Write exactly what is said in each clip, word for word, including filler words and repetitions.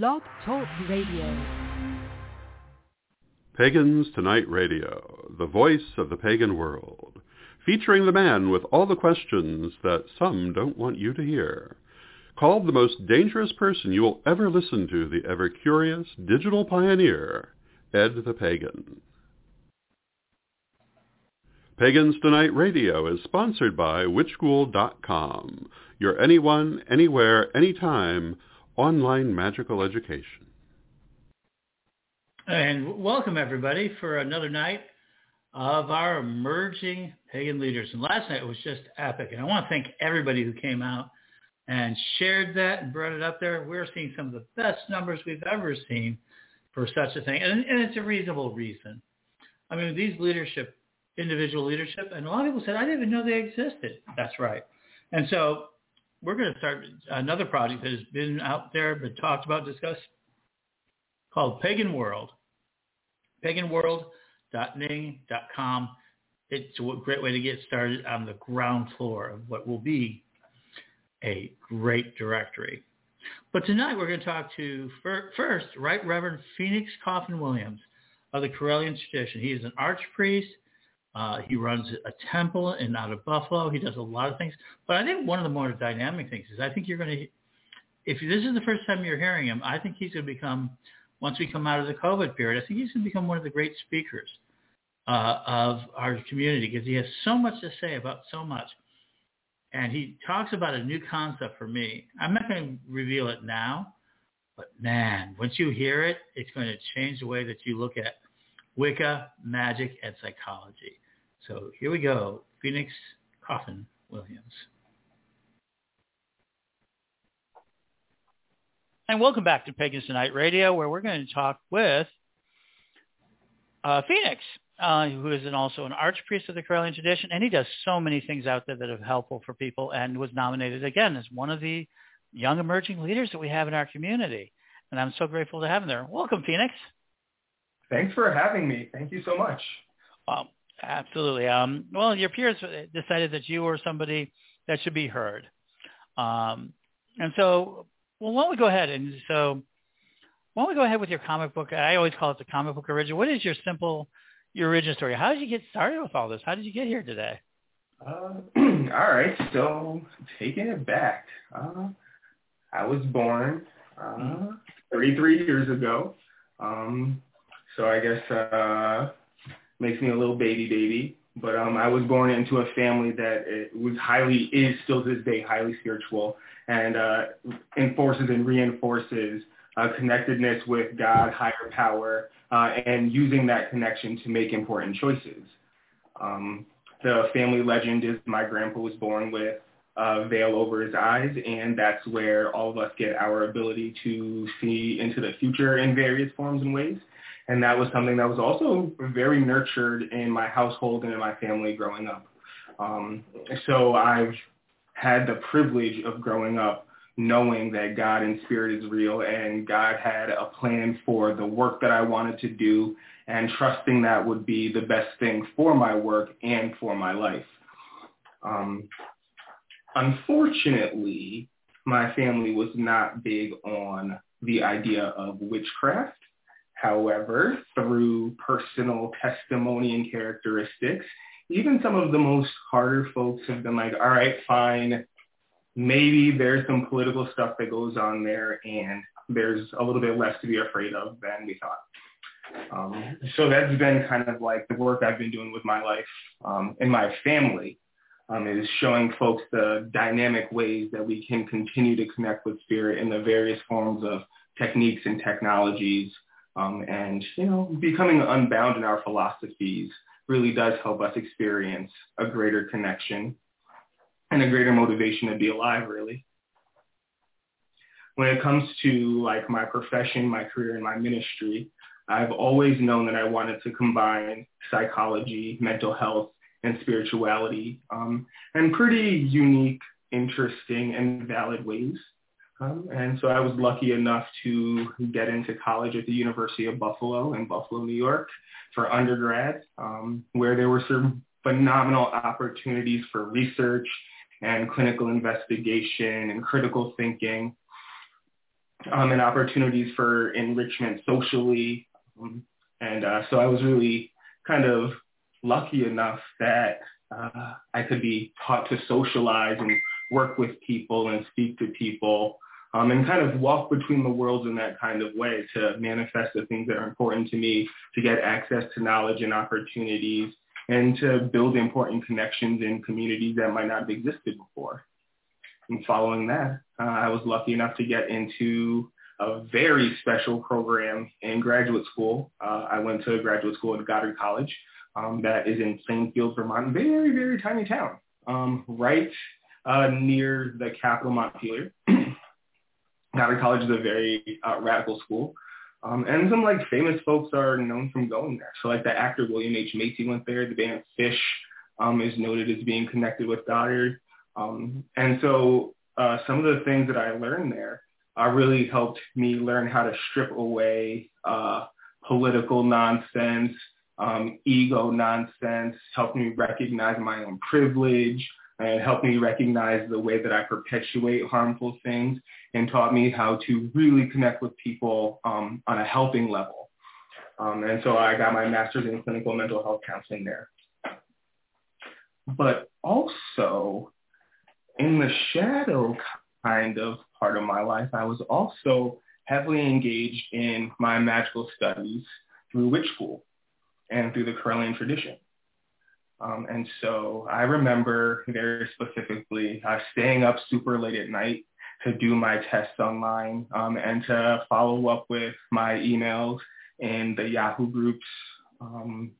Blog Talk Radio. Pagans Tonight Radio, the voice of the pagan world, featuring the man with all the questions that some don't want you to hear. Called the most dangerous person you will ever listen to, the ever-curious digital pioneer, Ed the Pagan. Pagans Tonight Radio is sponsored by witch school dot com, your anyone, anywhere, anytime online magical education. And welcome everybody for another night of our emerging pagan leaders. And last night was just epic, and I want to thank everybody who came out and shared that and brought it up there. We're seeing some of the best numbers we've ever seen for such a thing, and, and it's a reasonable reason. I mean, these leadership, individual leadership, and a lot of people said, I didn't even know they existed. That's right. And so we're going to start another project that has been out there, been talked about, discussed, called Pagan World, pagan world dot ning dot com. It's a great way to get started on the ground floor of what will be a great directory. But tonight we're going to talk to first Right Reverend Phoenix Coffin-Williams of the Correllian tradition. He is an archpriest. Uh, he runs a temple in out of Buffalo. He does a lot of things. But I think one of the more dynamic things is I think you're going to, if this is the first time you're hearing him, I think he's going to become, once we come out of the COVID period, I think he's going to become one of the great speakers uh, of our community, because he has so much to say about so much. And he talks about a new concept for me. I'm not going to reveal it now, but man, once you hear it, it's going to change the way that you look at Wicca, magic, and psychology. So here we go, Phoenix Coffin-Williams. And welcome back to Pagans Tonight Radio, where we're going to talk with uh, Phoenix, uh, who is an, also an archpriest of the Correllian tradition, and he does so many things out there that are helpful for people, and was nominated again as one of the young emerging leaders that we have in our community. And I'm so grateful to have him there. Welcome, Phoenix. Thanks for having me. Thank you so much. Um, Absolutely. Um, well, your peers decided that you were somebody that should be heard. Um, and so, well, why don't we go ahead and so why don't we go ahead with your comic book? I always call it the comic book origin. What is your simple, your origin story? How did you get started with all this? How did you get here today? Uh, all right. So taking it back, uh, I was born uh, mm-hmm. thirty-three years ago. Um, so I guess... Uh, makes me a little baby baby, but um, I was born into a family that it was highly, is still to this day, highly spiritual, and uh, enforces and reinforces uh, connectedness with God, higher power, uh, and using that connection to make important choices. Um, the family legend is my grandpa was born with a veil over his eyes, and that's where all of us get our ability to see into the future in various forms and ways. And that was something that was also very nurtured in my household and in my family growing up. Um, so I've had the privilege of growing up knowing that God and spirit is real, and God had a plan for the work that I wanted to do, and trusting that would be the best thing for my work and for my life. Um, unfortunately, my family was not big on the idea of witchcraft. However, through personal testimony and characteristics, even some of the most harder folks have been like, all right, fine, maybe there's some political stuff that goes on there, and there's a little bit less to be afraid of than we thought. Um, so that's been kind of like the work I've been doing with my life um, and my family, um, is showing folks the dynamic ways that we can continue to connect with spirit in the various forms of techniques and technologies. Um, and, you know, becoming unbound in our philosophies really does help us experience a greater connection and a greater motivation to be alive, really. When it comes to, like, my profession, my career, and my ministry, I've always known that I wanted to combine psychology, mental health, and spirituality um, in pretty unique, interesting, and valid ways. Um, and so I was lucky enough to get into college at the University of Buffalo in Buffalo, New York for undergrad, um, where there were some phenomenal opportunities for research and clinical investigation and critical thinking. um, and opportunities for enrichment socially. Um, and uh, so I was really kind of lucky enough that uh, I could be taught to socialize and work with people and speak to people um, and kind of walk between the worlds in that kind of way to manifest the things that are important to me, to get access to knowledge and opportunities, and to build important connections in communities that might not have existed before. And following that, uh, I was lucky enough to get into a very special program in graduate school. Uh, I went to graduate school at Goddard College um, that is in Plainfield, Vermont, very, very tiny town, um, right uh, near the capital, Montpelier. Goddard College is a very uh, radical school. Um, and some like famous folks are known from going there. So like the actor William H. Macy went there. The band Phish um, is noted as being connected with Goddard. Um, and so uh, some of the things that I learned there uh, really helped me learn how to strip away uh, political nonsense, um, ego nonsense, helped me recognize my own privilege, and helped me recognize the way that I perpetuate harmful things, and taught me how to really connect with people um, on a helping level. Um, and so I got my master's in clinical mental health counseling there. But also, in the shadow kind of part of my life, I was also heavily engaged in my magical studies through witch school and through the Correllian tradition. Um, and so I remember very specifically uh, staying up super late at night to do my tests online um, and to follow up with my emails in the Yahoo groups um,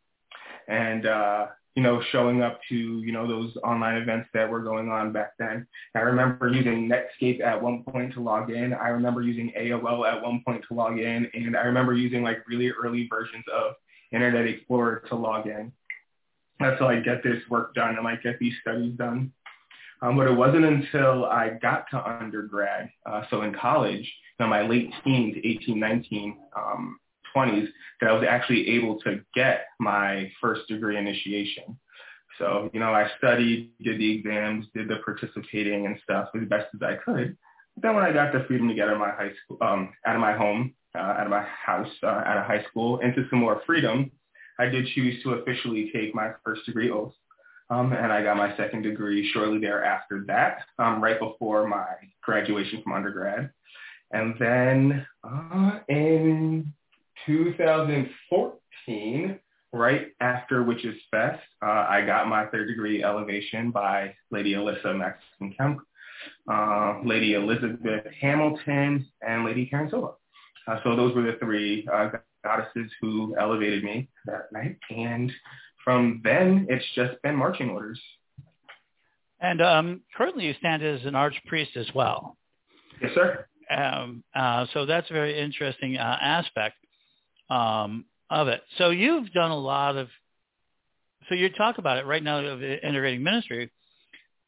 and, uh, you know, showing up to, you know, those online events that were going on back then. I remember using Netscape at one point to log in. I remember using A O L at one point to log in. And I remember using like really early versions of Internet Explorer to log in. That's how I get this work done and like get these studies done. Um, but it wasn't until I got to undergrad, uh, so in college, in my late teens, eighteen, nineteen, um, twenties, that I was actually able to get my first degree initiation. So, you know, I studied, did the exams, did the participating and stuff as best as I could. But then when I got the freedom to get out of my high school, um, out of my home, uh, out of my house, uh, out of high school, into some more freedom, I did choose to officially take my first degree oath, um, and I got my second degree shortly thereafter that, um, right before my graduation from undergrad. And then uh, in two thousand fourteen, right after Witches Fest, uh, I got my third degree elevation by Lady Alyssa Maxson-Kemp, uh, Lady Elizabeth Hamilton, and Lady Karen Silva. Uh, so those were the three uh, goddesses who elevated me that night. And from then, it's just been marching orders. And um, currently you stand as an archpriest as well. Yes, sir. Um, uh, so that's a very interesting uh, aspect um, of it. So you've done a lot of, so you talk about it right now of integrating ministry.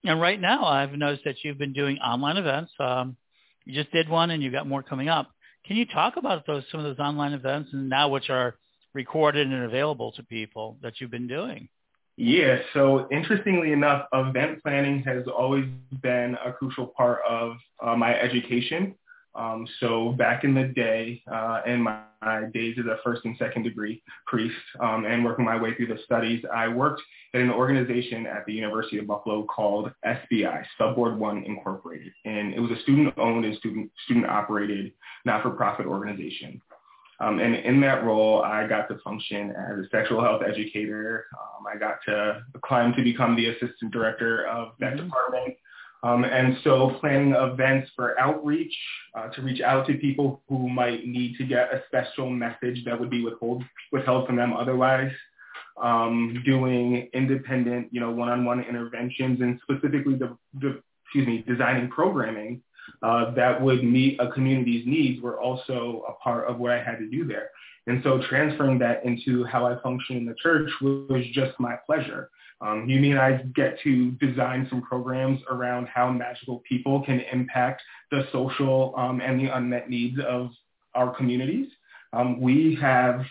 And right now I've noticed that you've been doing online events. Um, you just did one and you've got more coming up. Can you talk about those some of those online events and now which are recorded and available to people that you've been doing? Yeah. So interestingly enough, event planning has always been a crucial part of uh, my education. Um, so back in the day, uh, in my, my days as a first and second degree priest um, and working my way through the studies, I worked at an organization at the University of Buffalo called S B I, Subboard One Incorporated. And it was a student-owned and student, student-operated, not-for-profit organization. Um, and in that role, I got to function as a sexual health educator. Um, I got to climb to become the assistant director of that mm-hmm. department. Um, and so planning events for outreach, uh, to reach out to people who might need to get a special message that would be withhold, withheld from them otherwise, um, doing independent, you know, one-on-one interventions, and specifically, the, the excuse me, designing programming uh, that would meet a community's needs were also a part of what I had to do there. And so transferring that into how I function in the church was just my pleasure. Um, you mean I get to design some programs around how magical people can impact the social um, and the unmet needs of our communities? Um, we have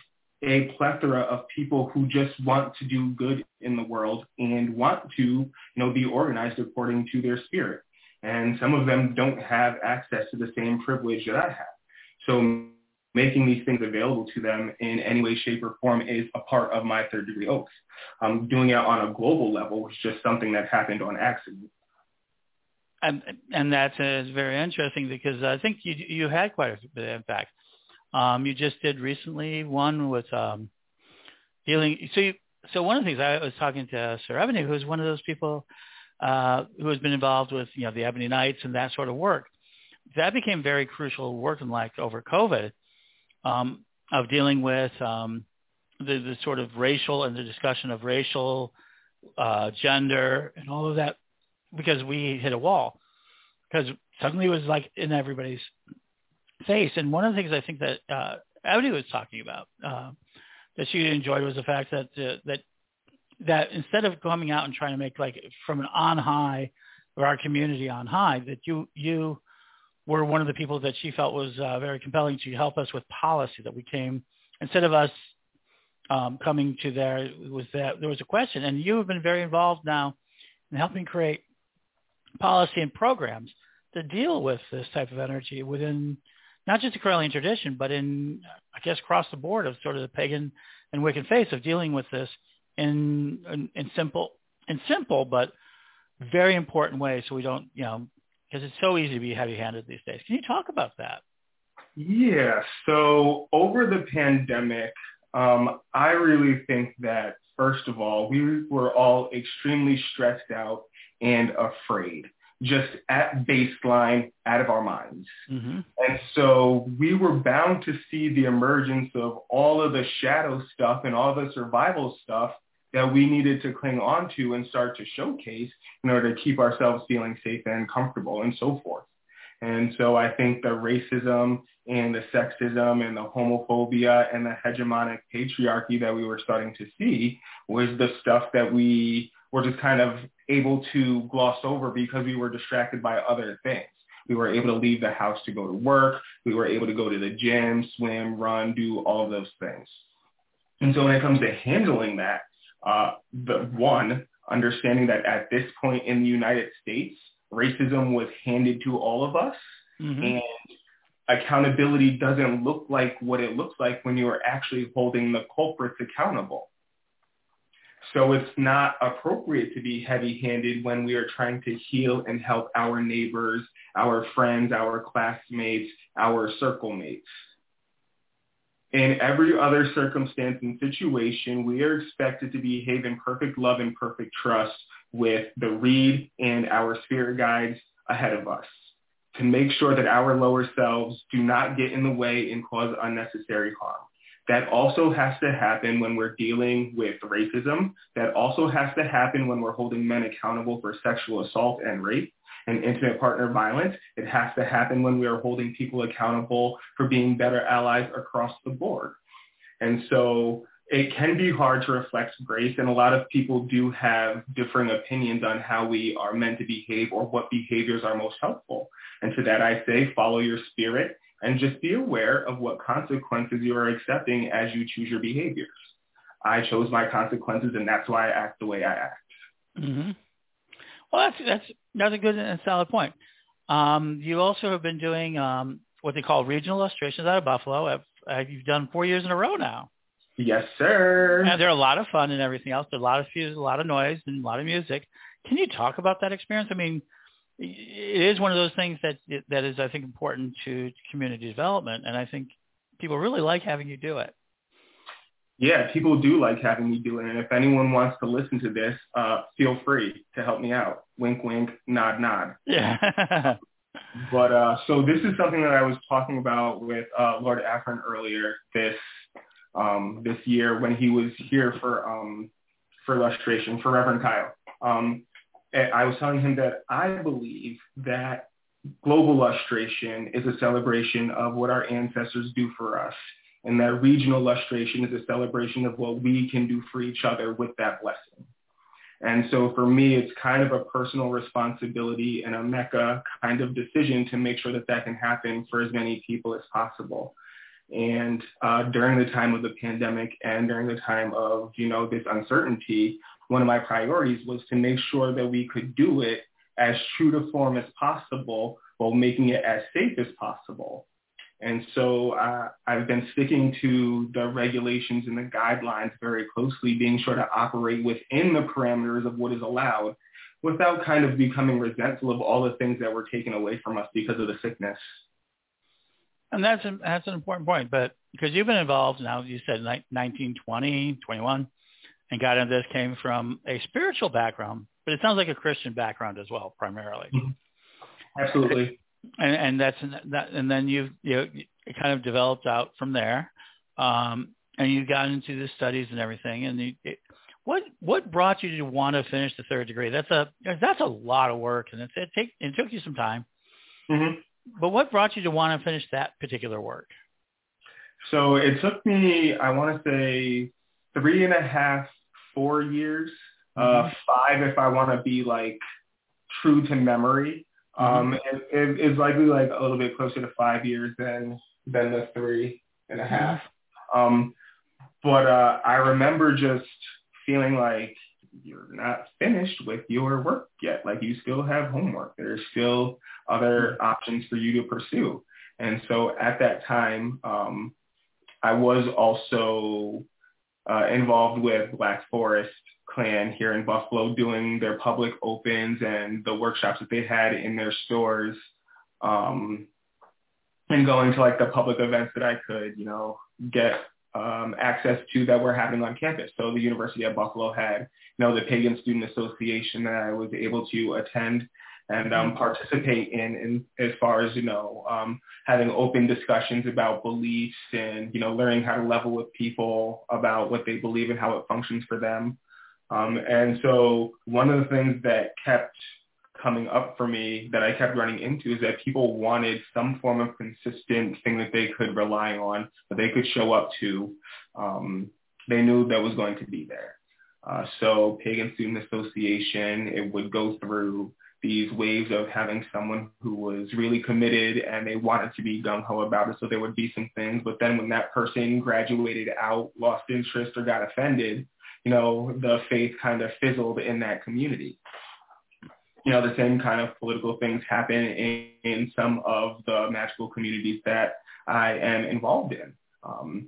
a plethora of people who just want to do good in the world and want to, you know, be organized according to their spirit. And some of them don't have access to the same privilege that I have. So making these things available to them in any way, shape, or form is a part of my third degree oath. Um, doing it on a global level was just something that happened on accident. And, and that's uh, very interesting, because I think you you had quite a bit of impact. Um, you just did recently one with um, dealing. So you, so one of the things, I was talking to Sir Ebony, who is one of those people uh, who has been involved with, you know, the Ebony Knights and that sort of work. That became very crucial work in, like, over COVID, um, of dealing with um, the, the sort of racial and the discussion of racial, uh, gender, and all of that, because we hit a wall, because suddenly it was like in everybody's face. And one of the things I think that uh, Ebony was talking about uh, that she enjoyed was the fact that uh, that that instead of coming out and trying to make, like, from an on high, or our community on high, that you you were one of the people that she felt was uh, very compelling to help us with policy, that we came, instead of us um, coming to there, was that there was a question. And you have been very involved now in helping create policy and programs to deal with this type of energy within not just the Correllian tradition, but in, I guess, across the board of sort of the pagan and Wiccan faith, of dealing with this in, in, in simple, in simple, but very important ways. So we don't, you know, because it's so easy to be heavy handed these days. Can you talk about that? Yeah. So over the pandemic, um, I really think that, first of all, we were all extremely stressed out and afraid, just at baseline, out of our minds. Mm-hmm. And so we were bound to see the emergence of all of the shadow stuff and all the survival stuff that we needed to cling on to and start to showcase in order to keep ourselves feeling safe and comfortable and so forth. And so I think the racism and the sexism and the homophobia and the hegemonic patriarchy that we were starting to see was the stuff that we were just kind of able to gloss over because we were distracted by other things. We were able to leave the house to go to work. We were able to go to the gym, swim, run, do all of those things. And so when it comes to handling that, uh, the one, understanding that at this point in the United States, racism was handed to all of us, mm-hmm. and accountability doesn't look like what it looks like when you are actually holding the culprits accountable. So it's not appropriate to be heavy-handed when we are trying to heal and help our neighbors, our friends, our classmates, our circle mates. In every other circumstance and situation, we are expected to behave in perfect love and perfect trust with the reed and our spirit guides ahead of us, to make sure that our lower selves do not get in the way and cause unnecessary harm. That also has to happen when we're dealing with racism. That also has to happen when we're holding men accountable for sexual assault and rape and intimate partner violence. It has to happen when we are holding people accountable for being better allies across the board. And so it can be hard to reflect grace, and a lot of people do have differing opinions on how we are meant to behave or what behaviors are most helpful. And to that I say, follow your spirit and just be aware of what consequences you are accepting as you choose your behaviors. I chose my consequences, and that's why I act the way I act. Mm-hmm. Well, that's, that's that's a good and solid point. Um, you also have been doing um, what they call regional illustrations out of Buffalo. I've, I've, you've done four years in a row now. Yes, sir. And they're a lot of fun and everything else. There's a lot of fuse, a lot of noise, and a lot of music. Can you talk about that experience? I mean, it is one of those things that that is, I think, important to community development, and I think people really like having you do it. Yeah, people do like having me do it, and if anyone wants to listen to this, uh, feel free to help me out. Wink, wink, nod, nod. Yeah. But uh, so this is something that I was talking about with uh, Lord Afrin earlier this um, this year when he was here for um, for illustration for Reverend Kyle. Um, I was telling him that I believe that global illustration is a celebration of what our ancestors do for us, and that regional illustration is a celebration of what we can do for each other with that blessing. And so for me, it's kind of a personal responsibility and a Mecca kind of decision to make sure that that can happen for as many people as possible. And uh, during the time of the pandemic and during the time of, you know, this uncertainty, one of my priorities was to make sure that we could do it as true to form as possible while making it as safe as possible. And so uh, I've been sticking to the regulations and the guidelines very closely, being sure to operate within the parameters of what is allowed without kind of becoming resentful of all the things that were taken away from us because of the sickness. And that's, a, that's an important point, but because you've been involved now, you said nineteen, twenty, twenty-one, and God into this came from a spiritual background, but it sounds like a Christian background as well, primarily. Absolutely. And, and that's that, and then you've you know, it kind of developed out from there, um, and you got into the studies and everything. And you, it, what what brought you to want to finish the third degree? That's a that's a lot of work, and it, it take it took you some time. Mm-hmm. But what brought you to want to finish that particular work? So it took me, I want to say, three and a half, four years, mm-hmm. uh, five if I want to be like true to memory. Mm-hmm. Um, it, it, it's likely like a little bit closer to five years than than the three and a half. Mm-hmm. Um, but uh, I remember just feeling like you're not finished with your work yet. Like you still have homework. There's still other options for you to pursue. And so at that time, um, I was also uh, involved with Black Forest Clan here in Buffalo, doing their public opens and the workshops that they had in their stores, um, and going to like the public events that I could, you know, get Um, access to that were happening on campus. So the University of Buffalo had, you know, the Pagan Student Association that I was able to attend and um, participate in, in, as far as, you know, um, having open discussions about beliefs and, you know, learning how to level with people about what they believe and how it functions for them. Um, and so one of the things that kept coming up for me that I kept running into is that people wanted some form of consistent thing that they could rely on, that they could show up to. Um, they knew that was going to be there. Uh, so Pagan Student Association, it would go through these waves of having someone who was really committed and they wanted to be gung-ho about it. So there would be some things, but then when that person graduated out, lost interest or got offended, you know, the faith kind of fizzled in that community. You know, the same kind of political things happen in, in some of the magical communities that I am involved in. Um,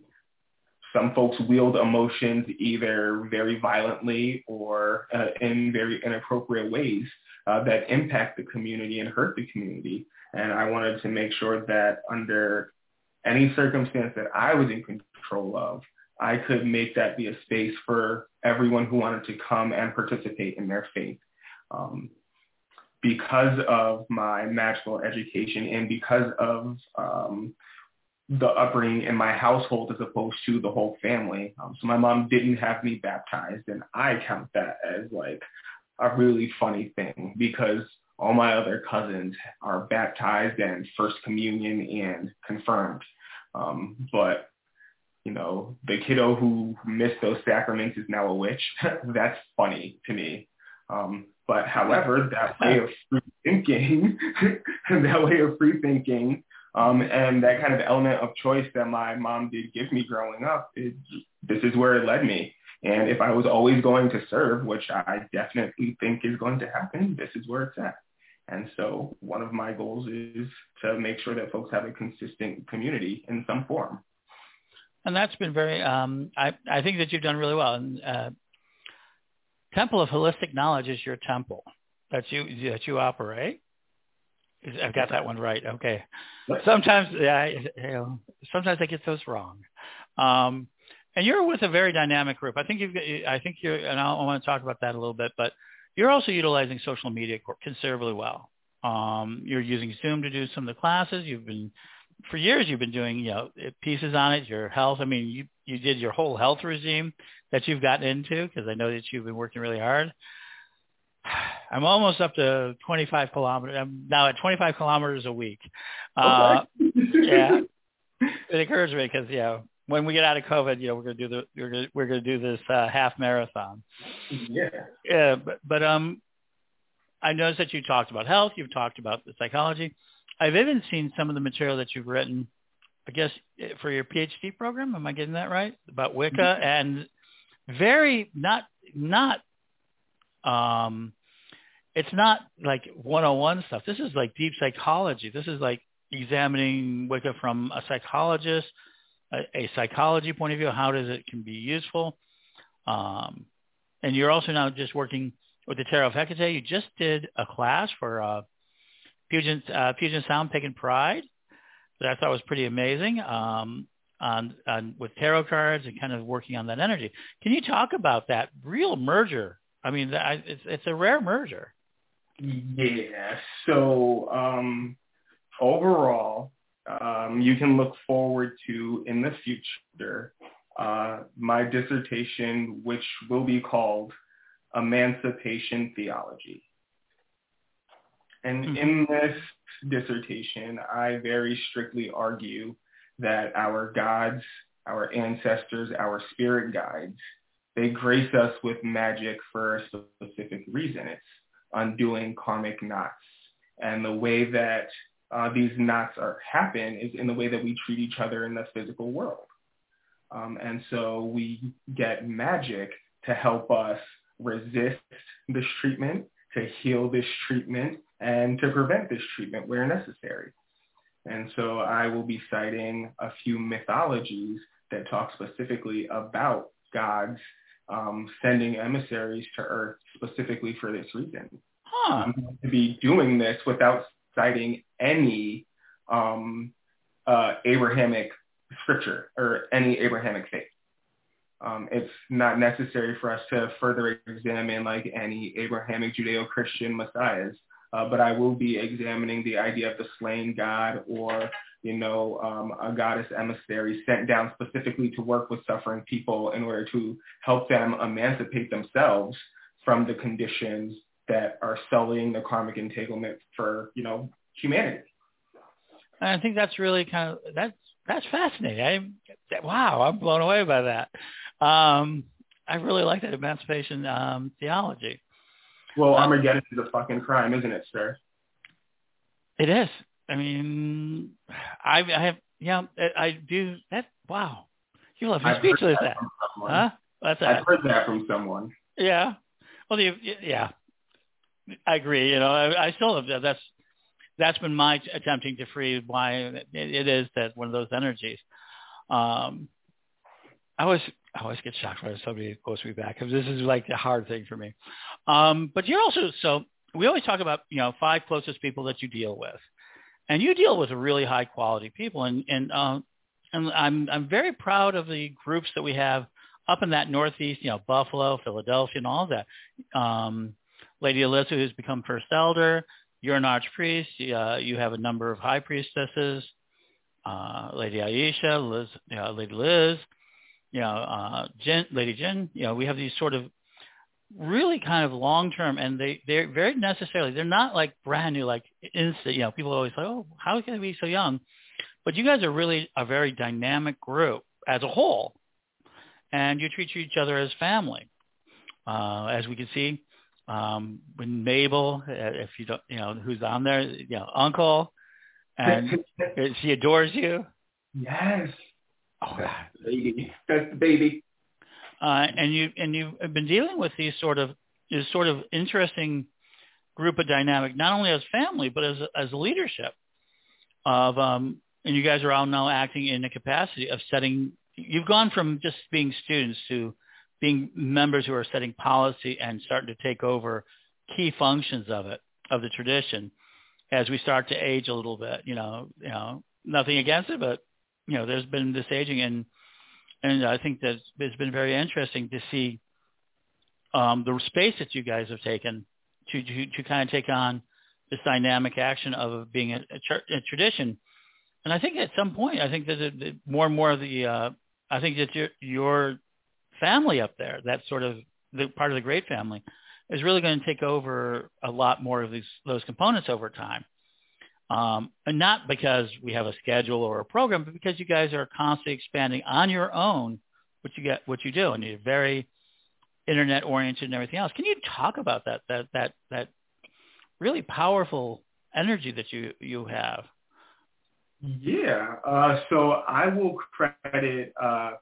some folks wield emotions either very violently or uh, in very inappropriate ways uh, that impact the community and hurt the community. And I wanted to make sure that under any circumstance that I was in control of, I could make that be a space for everyone who wanted to come and participate in their faith. Um, because of my magical education and because of um, the upbringing in my household as opposed to the whole family. Um, so my mom didn't have me baptized, and I count that as like a really funny thing because all my other cousins are baptized and first communion and confirmed. Um, but, you know, the kiddo who missed those sacraments is now a witch. That's funny to me. Um, But however, that way of free thinking, that way of free thinking, um, and that kind of element of choice that my mom did give me growing up, it, this is where it led me. And if I was always going to serve, which I definitely think is going to happen, this is where it's at. And so one of my goals is to make sure that folks have a consistent community in some form. And that's been very, um, I, I think that you've done really well. And, uh, Temple of Holistic Knowledge is your temple that you that you operate. I've got that one right. Okay. Sometimes I you know, sometimes I get those wrong. Um, and you're with a very dynamic group. I think you've. I think you're. And I want to talk about that a little bit. But you're also utilizing social media considerably well. Um, you're using Zoom to do some of the classes. You've been for years. You've been doing you know pieces on it. Your health. I mean, you you did your whole health regime that you've gotten into, because I know that you've been working really hard. I'm almost up to twenty-five kilometers. I'm now at twenty-five kilometers a week. Okay. Uh, yeah, it occurs to me because you know when we get out of COVID, you know we're gonna do the we're gonna, we're gonna do this uh, half marathon. Yeah, yeah, but but um, I noticed that you talked about health. You've talked about the psychology. I've even seen some of the material that you've written, I guess, for your PhD program. Am I getting that right? About Wicca mm-hmm. and very not not um it's not like one-on-one stuff. This is like deep psychology. This is like examining Wicca from a psychologist, a, a psychology point of view, how does it can be useful? Um, and you're also now just working with the Tarot of Hecate. You just did a class for uh, Puget, uh, Puget Sound Pagan Pride that I thought was pretty amazing um, on, on with tarot cards and kind of working on that energy. Can you talk about that real merger? I mean, I, it's, it's a rare merger. Yeah. So um, overall, um, you can look forward to in the future uh, my dissertation, which will be called Emancipation Theology. And mm-hmm. in this dissertation, I very strictly argue that our gods, our ancestors, our spirit guides, they grace us with magic for a specific reason. It's undoing karmic knots. And the way that uh, these knots are happen is in the way that we treat each other in the physical world. Um, and so we get magic to help us resist this treatment, to heal this treatment, and to prevent this treatment where necessary. And so I will be citing a few mythologies that talk specifically about gods Um, sending emissaries to Earth specifically for this reason. Huh. I'm going to be doing this without citing any um, uh, Abrahamic scripture or any Abrahamic faith. Um, it's not necessary for us to further examine like any Abrahamic Judeo-Christian messiahs, uh, but I will be examining the idea of the slain god or you know, um, a goddess emissary sent down specifically to work with suffering people in order to help them emancipate themselves from the conditions that are sullying the karmic entanglement for, you know, humanity. I think that's really kind of, that's, that's fascinating. I, wow, I'm blown away by that. Um, I really like that emancipation um, theology. Well, Armageddon um, is a fucking crime, isn't it, sir? It is. I mean, I, I have, yeah, I, I do that. Wow. You left me speechless that. that. Huh? That's I've that. heard that from someone. Yeah. Well, the, yeah, I agree. You know, I, I still have, that's, that's been my attempting to free why it, it is that one of those energies. Um, I always, I always get shocked when somebody posts me back. This is like the hard thing for me. Um, but you're also, so we always talk about, you know, five closest people that you deal with. And you deal with really high quality people, and and um, and I'm I'm very proud of the groups that we have up in that Northeast, you know, Buffalo, Philadelphia, and all of that. Um, Lady Alyssa, who's become First Elder, you're an Archpriest. Uh, you have a number of High Priestesses, uh, Lady Aisha, Liz, you know, Lady Liz, you know, uh, Jen, Lady Jen. You know, we have these sort of really kind of long-term, and they, they're very necessarily, they're not like brand new, like instant, you know, people always say, oh, how can they be so young? But you guys are really a very dynamic group as a whole, and you treat each other as family. Uh, as we can see, um, with Mabel, if you don't, you know, who's on there, you know, Uncle, and she adores you. Yes. Oh, God. Baby. That's the baby. Uh, and you and you've been dealing with these sort of this sort of interesting group of dynamic, not only as family but as as leadership of um, and you guys are all now acting in the capacity of setting. You've gone from just being students to being members who are setting policy and starting to take over key functions of it of the tradition as we start to age a little bit. You know, you know, nothing against it, but you know, there's been this aging and. And I think that it's been very interesting to see um, the space that you guys have taken to, to to kind of take on this dynamic action of being a, a, church, a tradition. And I think at some point, I think that, it, that more and more of the, uh, I think that your, your family up there, that sort of the part of the great family, is really going to take over a lot more of these those components over time. Um, and not because we have a schedule or a program, but because you guys are constantly expanding on your own what you get, what you do, and you're very internet oriented and everything else. Can you talk about that, that, that, that really powerful energy that you, you have? Yeah. Uh, so I will credit, uh,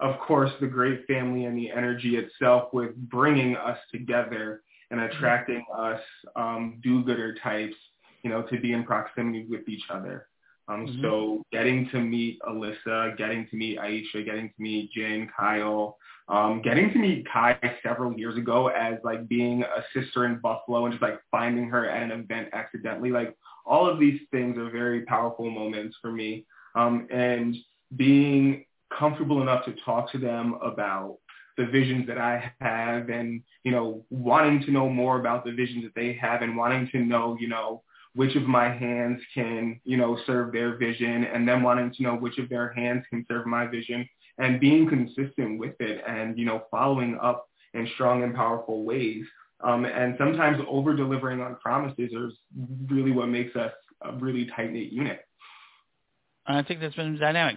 of course, the great family and the energy itself with bringing us together and attracting us um, do-gooder types, you know, to be in proximity with each other. Um, mm-hmm. So getting to meet Alyssa, getting to meet Aisha, getting to meet Jen, Kyle, um, getting to meet Kai several years ago as like being a sister in Buffalo and just like finding her at an event accidentally, like all of these things are very powerful moments for me. Um, and being comfortable enough to talk to them about the visions that I have and, you know, wanting to know more about the visions that they have and wanting to know, you know, which of my hands can, you know, serve their vision, and then wanting to know which of their hands can serve my vision, and being consistent with it and, you know, following up in strong and powerful ways. Um, and sometimes over-delivering on promises is really what makes us a really tight-knit unit. I think that's been dynamic.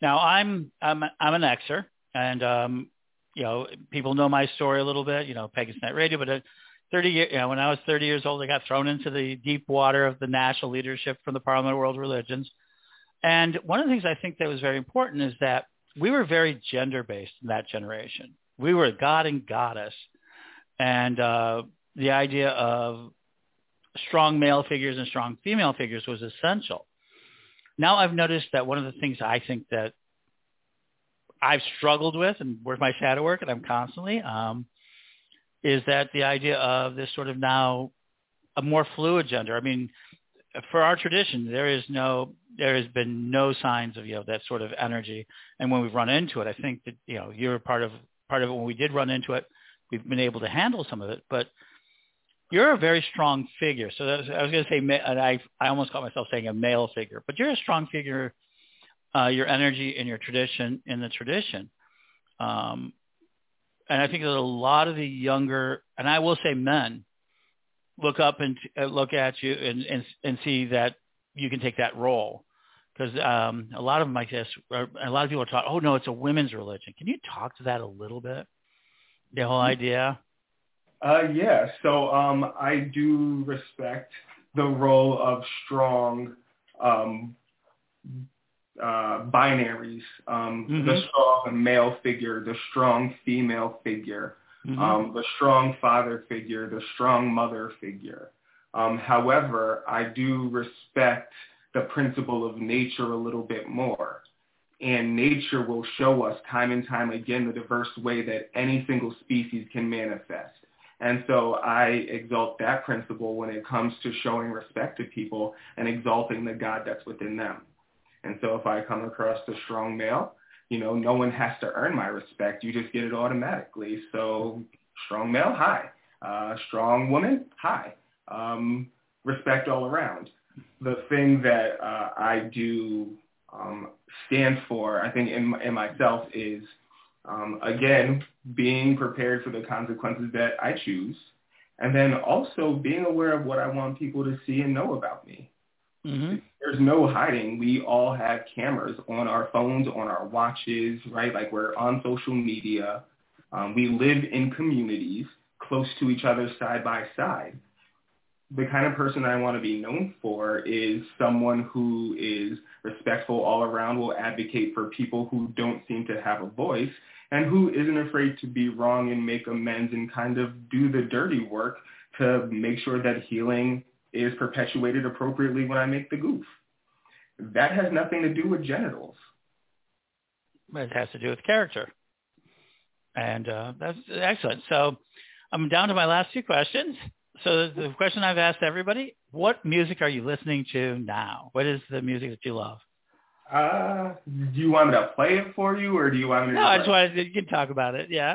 Now, I'm I'm, I'm an Xer, and, um, you know, people know my story a little bit, you know, Pagans Tonight Radio, but... It, Thirty years, you know, when I was thirty years old, I got thrown into the deep water of the national leadership from the Parliament of World Religions. And one of the things I think that was very important is that we were very gender-based in that generation. We were God and Goddess. And uh, the idea of strong male figures and strong female figures was essential. Now I've noticed that one of the things I think that I've struggled with and where's my shadow work, and I'm constantly um, – is that the idea of this sort of now a more fluid gender. I mean, for our tradition, there is no, there has been no signs of, you know, that sort of energy. And when we've run into it, I think that, you know, you're part of, part of it. When we did run into it, we've been able to handle some of it, but you're a very strong figure. So that was, I was going to say, and I, I almost caught myself saying a male figure, but you're a strong figure, uh, your energy and your tradition in the tradition. Um, And I think that a lot of the younger, and I will say men, look up and uh, look at you and, and and see that you can take that role. Because um, a lot of them, I guess, are, a lot of people are taught, oh, no, it's a women's religion. Can you talk to that a little bit, the whole idea? Uh, yeah. So um, I do respect the role of strong um Uh, binaries, um, mm-hmm. the strong male figure, the strong female figure, mm-hmm. um, the strong father figure, the strong mother figure. Um, however, I do respect the principle of nature a little bit more. And nature will show us time and time again the diverse way that any single species can manifest. And so I exalt that principle when it comes to showing respect to people and exalting the God that's within them. And so if I come across the strong male, you know, no one has to earn my respect. You just get it automatically. So strong male, hi. Uh, strong woman, hi. Um, respect all around. The thing that uh, I do um, stand for, I think, in, in myself is, um, again, being prepared for the consequences that I choose. And then also being aware of what I want people to see and know about me. Mm-hmm. There's no hiding. We all have cameras on our phones, on our watches, right? Like we're on social media. Um, we live in communities close to each other side by side. The kind of person I want to be known for is someone who is respectful all around, will advocate for people who don't seem to have a voice, and who isn't afraid to be wrong and make amends and kind of do the dirty work to make sure that healing is perpetuated appropriately when I make the goof. That has nothing to do with genitals. But it has to do with character. And uh, that's excellent. So I'm down to my last two questions. So the question I've asked everybody, what music are you listening to now? What is the music that you love? Uh, do you want me to play it for you, or do you want me to... No, I just wanted to, you can talk about it, yeah.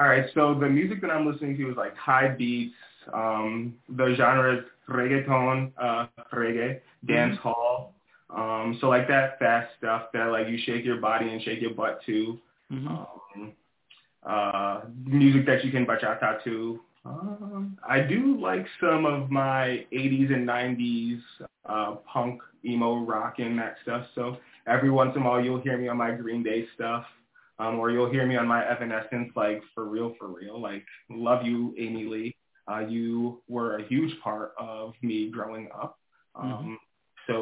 All right, so the music that I'm listening to is like high beats, um, the genre is reggaeton, uh, reggae, dance hall. Um, so like that fast stuff that like you shake your body and shake your butt to. Mm-hmm. Um, uh, music that you can bachata to. Um, I do like some of my eighties and nineties uh, punk, emo, rock, and that stuff. So every once in a while you'll hear me on my Green Day stuff. Um, or you'll hear me on my Evanescence, like for real, for real. Like, love you, Amy Lee. Uh, you were a huge part of me growing up. Um, mm-hmm. So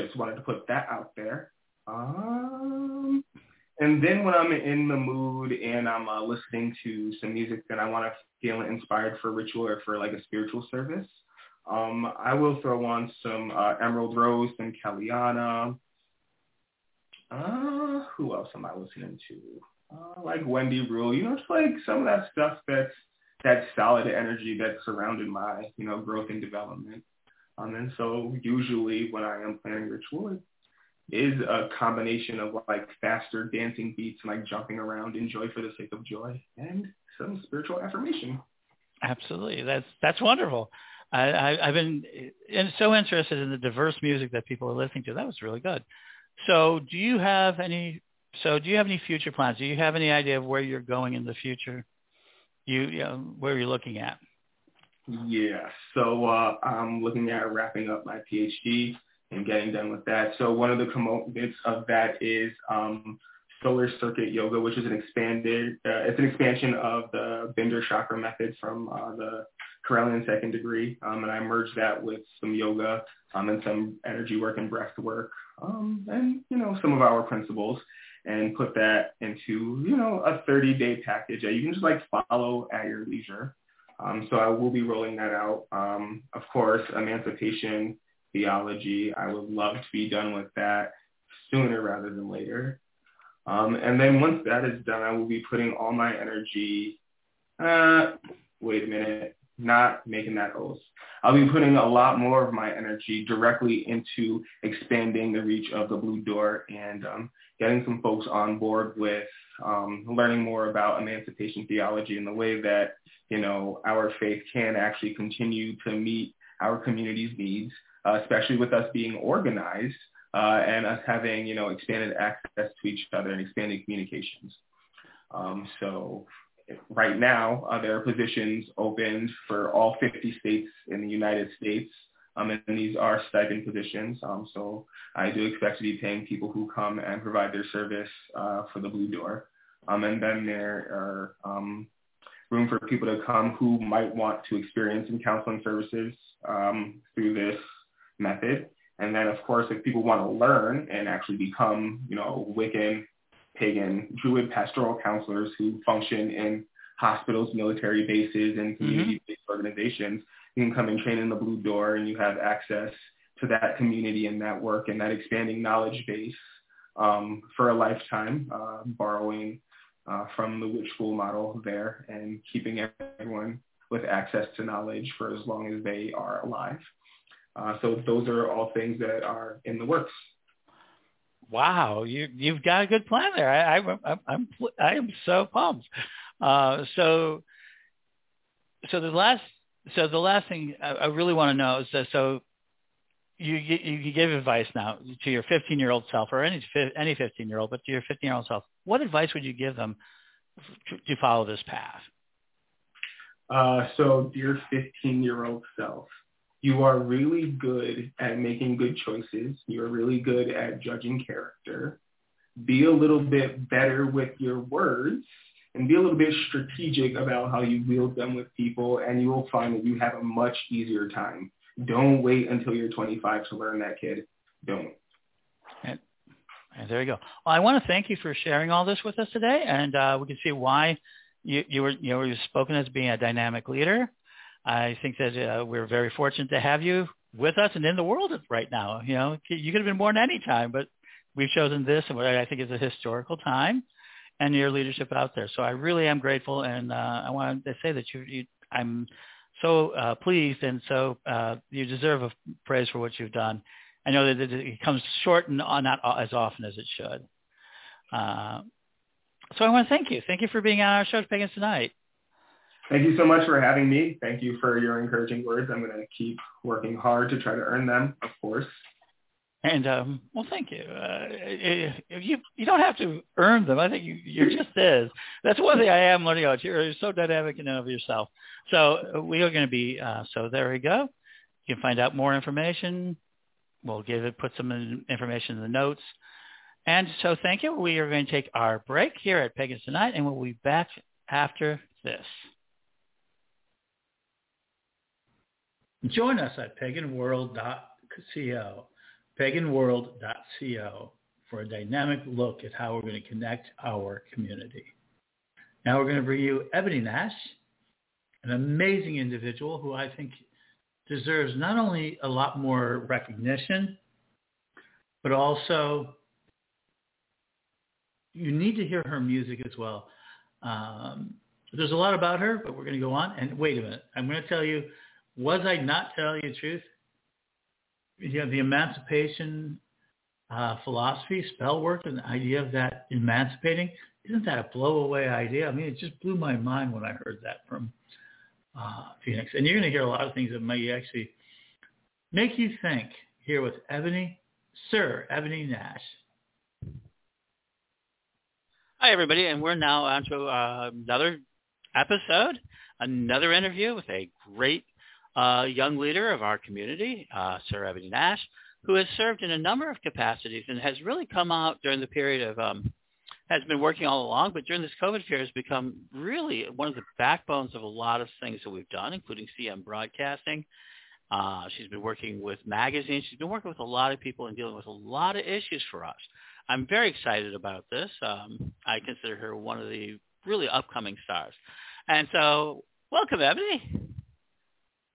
just wanted to put that out there. Um, and then when I'm in the mood and I'm uh, listening to some music that I want to feel inspired for ritual or for like a spiritual service, Um, I will throw on some uh, Emerald Rose, some Kaliana. Uh, who else am I listening to? Uh, like Wendy Rule. You know, it's like some of that stuff that's that solid energy that surrounded my, you know, growth and development. Um, and so usually when I am planning ritual, it is a combination of like faster dancing beats and like jumping around in joy for the sake of joy and some spiritual affirmation. Absolutely. That's, that's wonderful. I, I, I've been so interested in the diverse music that people are listening to. That was really good. So do you have any, so do you have any future plans? Do you have any idea of where you're going in the future? You, you know, where you're looking at? Yeah. So uh, I'm looking at wrapping up my PhD and getting done with that. So one of the components of that is um, solar circuit yoga, which is an expanded, uh, it's an expansion of the Binder chakra method from uh, the Correllian second degree. Um, and I merged that with some yoga um, and some energy work and breath work um, and, you know, some of our principles, and put that into, you know, a thirty-day package that you can just, like, follow at your leisure. Um, so I will be rolling that out. Um, of course, Emancipation Theology, I would love to be done with that sooner rather than later. Um, and then once that is done, I will be putting all my energy, uh, wait a minute, not making that oath. I'll be putting a lot more of my energy directly into expanding the reach of the Blue Door and um, getting some folks on board with um, learning more about emancipation theology and the way that, you know, our faith can actually continue to meet our community's needs, uh, especially with us being organized uh, and us having, you know, expanded access to each other and expanded communications. Um, so... Right now, uh, there are positions opened for all fifty states in the United States, um, and these are stipend positions. Um, so I do expect to be paying people who come and provide their service uh, for the Blue Door. Um, and then there are um, room for people to come who might want to experience in counseling services um, through this method. And then, of course, if people want to learn and actually become, you know, Wiccan, Pagan, Druid pastoral counselors who function in hospitals, military bases, and community-based mm-hmm. organizations, you can come and train in the Blue Door, and you have access to that community and that work and that expanding knowledge base um, for a lifetime, uh, borrowing uh, from the Witch School model there and keeping everyone with access to knowledge for as long as they are alive. Uh, so those are all things that are in the works. Wow, you, you've got a good plan there. I, I, I'm I am so pumped. Uh, so, so the last so the last thing I, I really want to know is that, so you you, you give advice now to your fifteen-year-old self, or any any fifteen-year-old, but to your fifteen-year-old self, what advice would you give them to, to follow this path? Uh, so, dear fifteen-year-old self, you are really good at making good choices. You're really good at judging character. Be a little bit better with your words and be a little bit strategic about how you wield them with people, and you will find that you have a much easier time. Don't wait until you're twenty-five to learn that, kid. Don't. And, and there you go. Well, I want to thank you for sharing all this with us today, and uh, we can see why you, you were you were spoken as being a dynamic leader. I think that uh, we're very fortunate to have you with us and in the world right now. You know, you could have been born any time, but we've chosen this and what I think is a historical time, and your leadership out there. So I really am grateful, and uh, I want to say that you, you I'm so uh, pleased, and so uh, you deserve a praise for what you've done. I know that it comes short and not as often as it should. Uh, so I want to thank you. Thank you for being on our show, Pagans Tonight. Thank you so much for having me. Thank you for your encouraging words. I'm going to keep working hard to try to earn them, of course. And, um, well, thank you. Uh, if, if you. You don't have to earn them. I think you, you're just is. That's one thing I am learning about. You're so dynamic in and of yourself. So we are going to be, uh, so there we go. You can find out more information. We'll give it, put some information in the notes. And so thank you. We are going to take our break here at Pagans Tonight, and we'll be back after this. Join us at pagan world dot co, pagan world dot co, for a dynamic look at how we're going to connect our community. Now we're going to bring you Ebony Nash, an amazing individual who I think deserves not only a lot more recognition, but also you need to hear her music as well. Um, there's a lot about her, but we're going to go on. And wait a minute. I'm going to tell you, was I not telling you the truth? You know, the emancipation uh, philosophy, spell work, and the idea of that emancipating, isn't that a blow-away idea? I mean, it just blew my mind when I heard that from uh, Phoenix. And you're going to hear a lot of things that may actually make you think here with Ebony, Sir Ebony Nash. Hi, everybody, and we're now on to uh, another episode, another interview with a great uh, young leader of our community, uh, Sir Ebony Nash, who has served in a number of capacities and has really come out during the period of um, – has been working all along, but during this COVID period has become really one of the backbones of a lot of things that we've done, including C M Broadcasting. Uh, she's been working with magazines. She's been working with a lot of people and dealing with a lot of issues for us. I'm very excited about this. Um, I consider her one of the really upcoming stars. And so welcome, Ebony.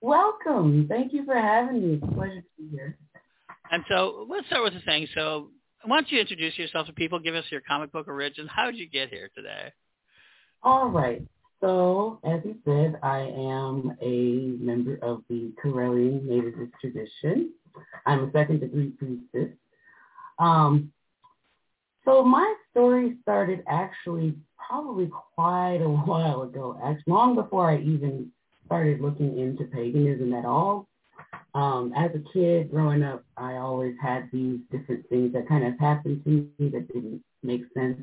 Welcome. Thank you for having me. It's a pleasure to be here. And so let's start with the thing. So why don't you introduce yourself to people, give us your comic book origin. How did you get here today? All right. So, as you said, I am a member of the Correllian nativist tradition. I'm a second-degree priestess. Um, so my story started actually probably quite a while ago, actually, long before I even started looking into paganism at all. Um, as a kid growing up, I always had these different things that kind of happened to me that didn't make sense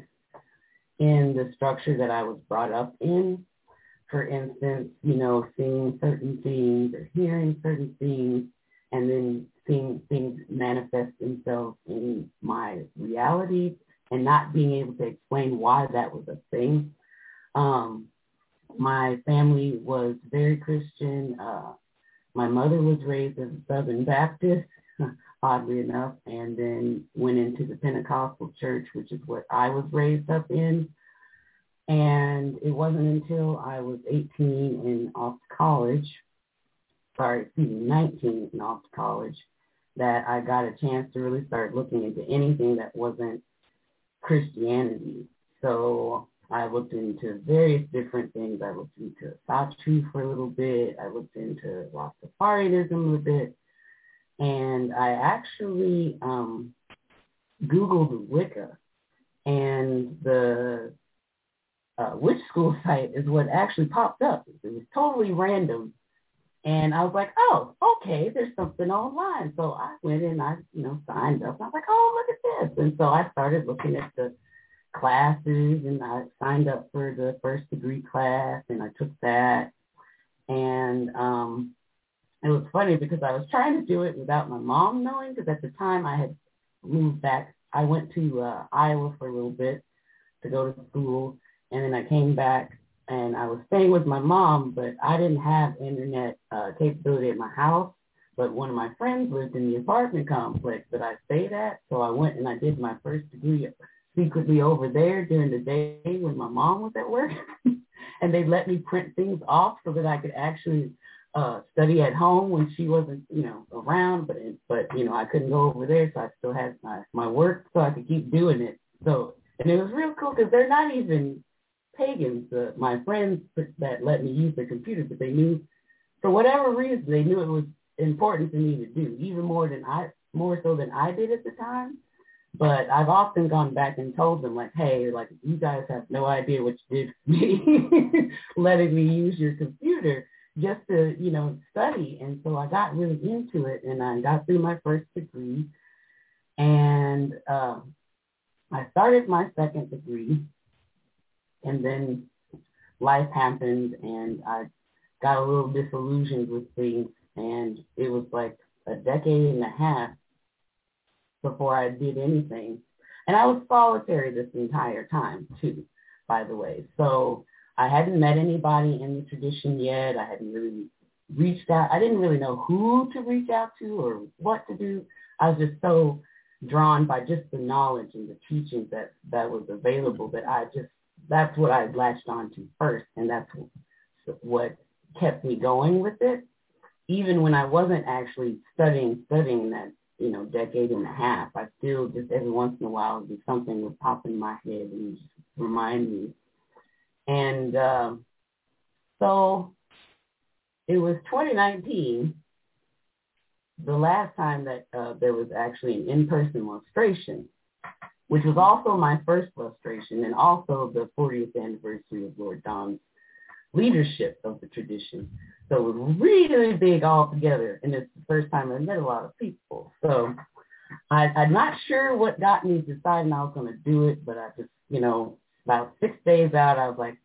in the structure that I was brought up in. For instance, you know, seeing certain things or hearing certain things and then seeing things manifest themselves in my reality and not being able to explain why that was a thing. Um, my family was very Christian. Uh, my mother was raised as a Southern Baptist, oddly enough, and then went into the Pentecostal church, which is what I was raised up in. And it wasn't until I was eighteen and off to college, sorry, excuse me, nineteen and off to college, that I got a chance to really start looking into anything that wasn't Christianity. So I looked into various different things. I looked into Satri for a little bit. I looked into Rastafarianism a little bit. And I actually um, Googled Wicca, and the uh, WitchSchool site is what actually popped up. It was totally random. And I was like, oh, okay, there's something online. So I went and I, you know, signed up. And I was like, oh, look at this. And so I started looking at the classes, and I signed up for the first degree class, and I took that. And um it was funny because I was trying to do it without my mom knowing, because at the time I had moved back. I went to uh, Iowa for a little bit to go to school, and then I came back, and I was staying with my mom, but I didn't have internet uh, capability at my house, but one of my friends lived in the apartment complex that I stayed at, so I went and I did my first degree secretly over there during the day when my mom was at work, and they let me print things off so that I could actually Uh, study at home when she wasn't, you know, around, but, it, but you know, I couldn't go over there, so I still had my, my work, so I could keep doing it. So, and it was real cool, because they're not even pagans, uh, my friends that let me use their computer, but they knew, for whatever reason, they knew it was important for me to do, even more than I, more so than I did at the time. But I've often gone back and told them, like, hey, like, you guys have no idea what you did for me, letting me use your computer, just to, you know, study. And so I got really into it, and I got through my first degree, and um, I started my second degree, and then life happened, and I got a little disillusioned with things, and it was like a decade and a half before I did anything. And I was solitary this entire time, too, by the way. So I hadn't met anybody in the tradition yet. I hadn't really reached out. I didn't really know who to reach out to or what to do. I was just so drawn by just the knowledge and the teachings that, that was available that I just, that's what I latched on to first, and that's what kept me going with it. even when I wasn't actually studying, studying that, you know, decade and a half, I still just every once in a while would be something would pop in my head and just remind me. And uh, so it was twenty nineteen, the last time that uh, there was actually an in-person lustration, which was also my first lustration and also the fortieth anniversary of Lord Don's leadership of the tradition. So it was really big all together, and it's the first time I met a lot of people. So I, I'm not sure what got me deciding I was going to do it, but I just, you know, about six days out, I was like,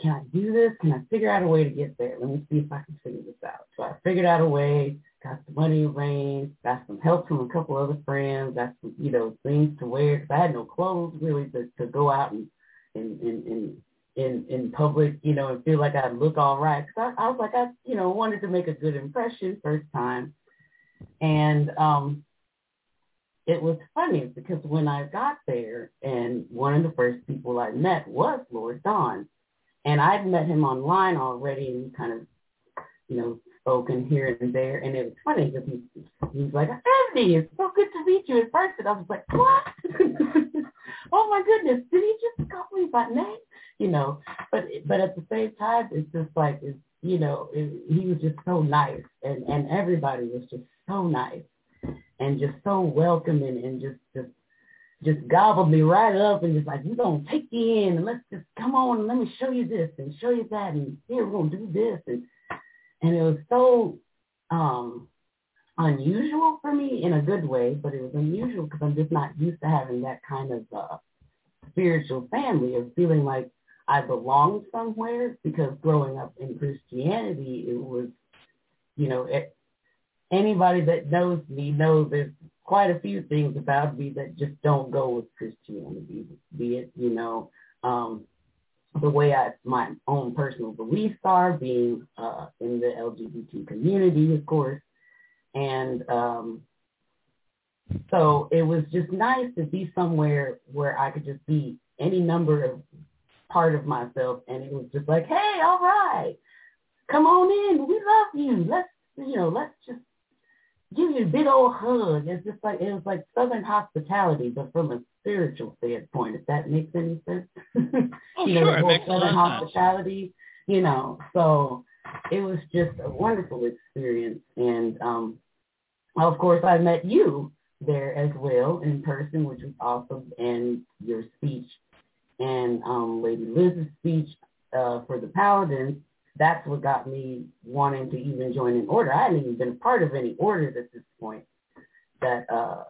can I do this? Can I figure out a way to get there? Let me see if I can figure this out. So I figured out a way, got some money arranged, got some help from a couple other friends, got some, you know, things to wear, because I had no clothes really to, to go out and, and, and, and in, in public, you know, and feel like I'd look all right. Because I, I was like, I, you know, wanted to make a good impression first time. And um, it was funny because when I got there, and one of the first people I met was Lord Don. And I'd met him online already, and we kind of, you know, spoken here and there. And it was funny because he, he was like, Ebony, it's so good to meet you in person. I was like, what? Oh, my goodness, did he just call me by name? You know, but but at the same time, it's just like, it's, you know, it, he was just so nice. And, and everybody was just so nice and just so welcoming and just, just, just gobbled me right up and just like, we're going to take you in and let's just come on and let me show you this and show you that and here, we're going to do this. And and it was so um, unusual for me in a good way, but it was unusual because I'm just not used to having that kind of uh, spiritual family of feeling like I belong somewhere, because growing up in Christianity, it was, you know, it, anybody that knows me knows there's quite a few things about me that just don't go with Christianity, be it, you know, um, the way I, my own personal beliefs are, being uh, in the L G B T community, of course. And um, so it was just nice to be somewhere where I could just be any number of part of myself. And it was just like, hey, all right, come on in. We love you. Let's, you know, let's just give you a big old hug. It's just like, it was like Southern hospitality, but from a spiritual standpoint, if that makes any sense. Oh, you know, sure, it makes Southern hospitality, you know. So it was just a wonderful experience. And um, of course, I met you there as well in person, which was awesome, and your speech and um, Lady Liz's speech uh, for the Paladins. That's what got me wanting to even join an order. I hadn't even been a part of any orders at this point that uh,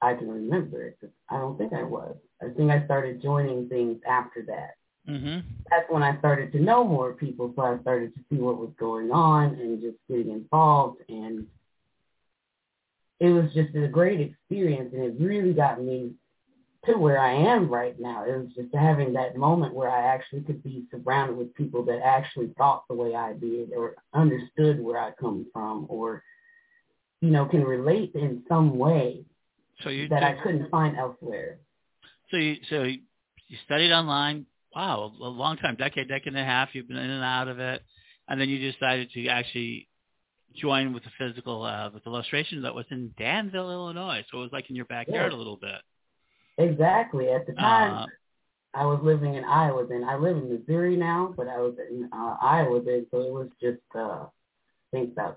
I can remember. It. I don't think I was. I think I started joining things after that. Mm-hmm. That's when I started to know more people, so I started to see what was going on and just getting involved. And it was just a great experience, and it really got me to where I am right now. It was just having that moment where I actually could be surrounded with people that actually thought the way I did or understood where I come from or, you know, can relate in some way so you that did, I couldn't find elsewhere. So you, so you studied online. Wow, a long time, decade, decade and a half. You've been in and out of it. And then you decided to actually join with the physical, uh, with the illustration that was in Danville, Illinois. So it was like in your backyard, yeah, a little bit. Exactly. At the time, uh, I was living in Iowa then. I live in Missouri now, but I was in uh, Iowa then, so it was just, uh, I think that.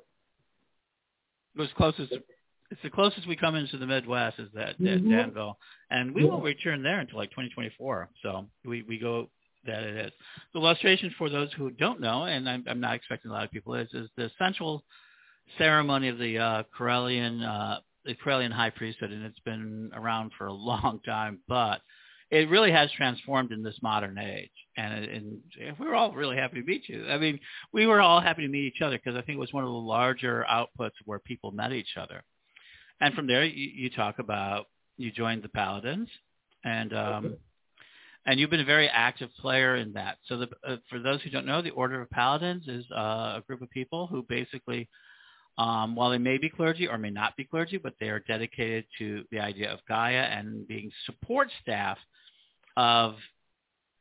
It was closest, it's the closest we come into the Midwest is that, that mm-hmm. Danville. And we yeah. won't return there until like twenty twenty-four. So we, we go, that it is. The illustration, for those who don't know, and I'm, I'm not expecting a lot of people, is, is the central ceremony of the uh, Correllian uh the Correllian High Priesthood, and it's been around for a long time, but it really has transformed in this modern age. And, and we were all really happy to meet you. I mean, we were all happy to meet each other because I think it was one of the larger outputs where people met each other. And from there, you, you talk about you joined the Paladins, and um, and you've been a very active player in that. So the, uh, for those who don't know, the Order of Paladins is uh, a group of people who basically – Um, while they may be clergy or may not be clergy, but they are dedicated to the idea of Gaia and being support staff of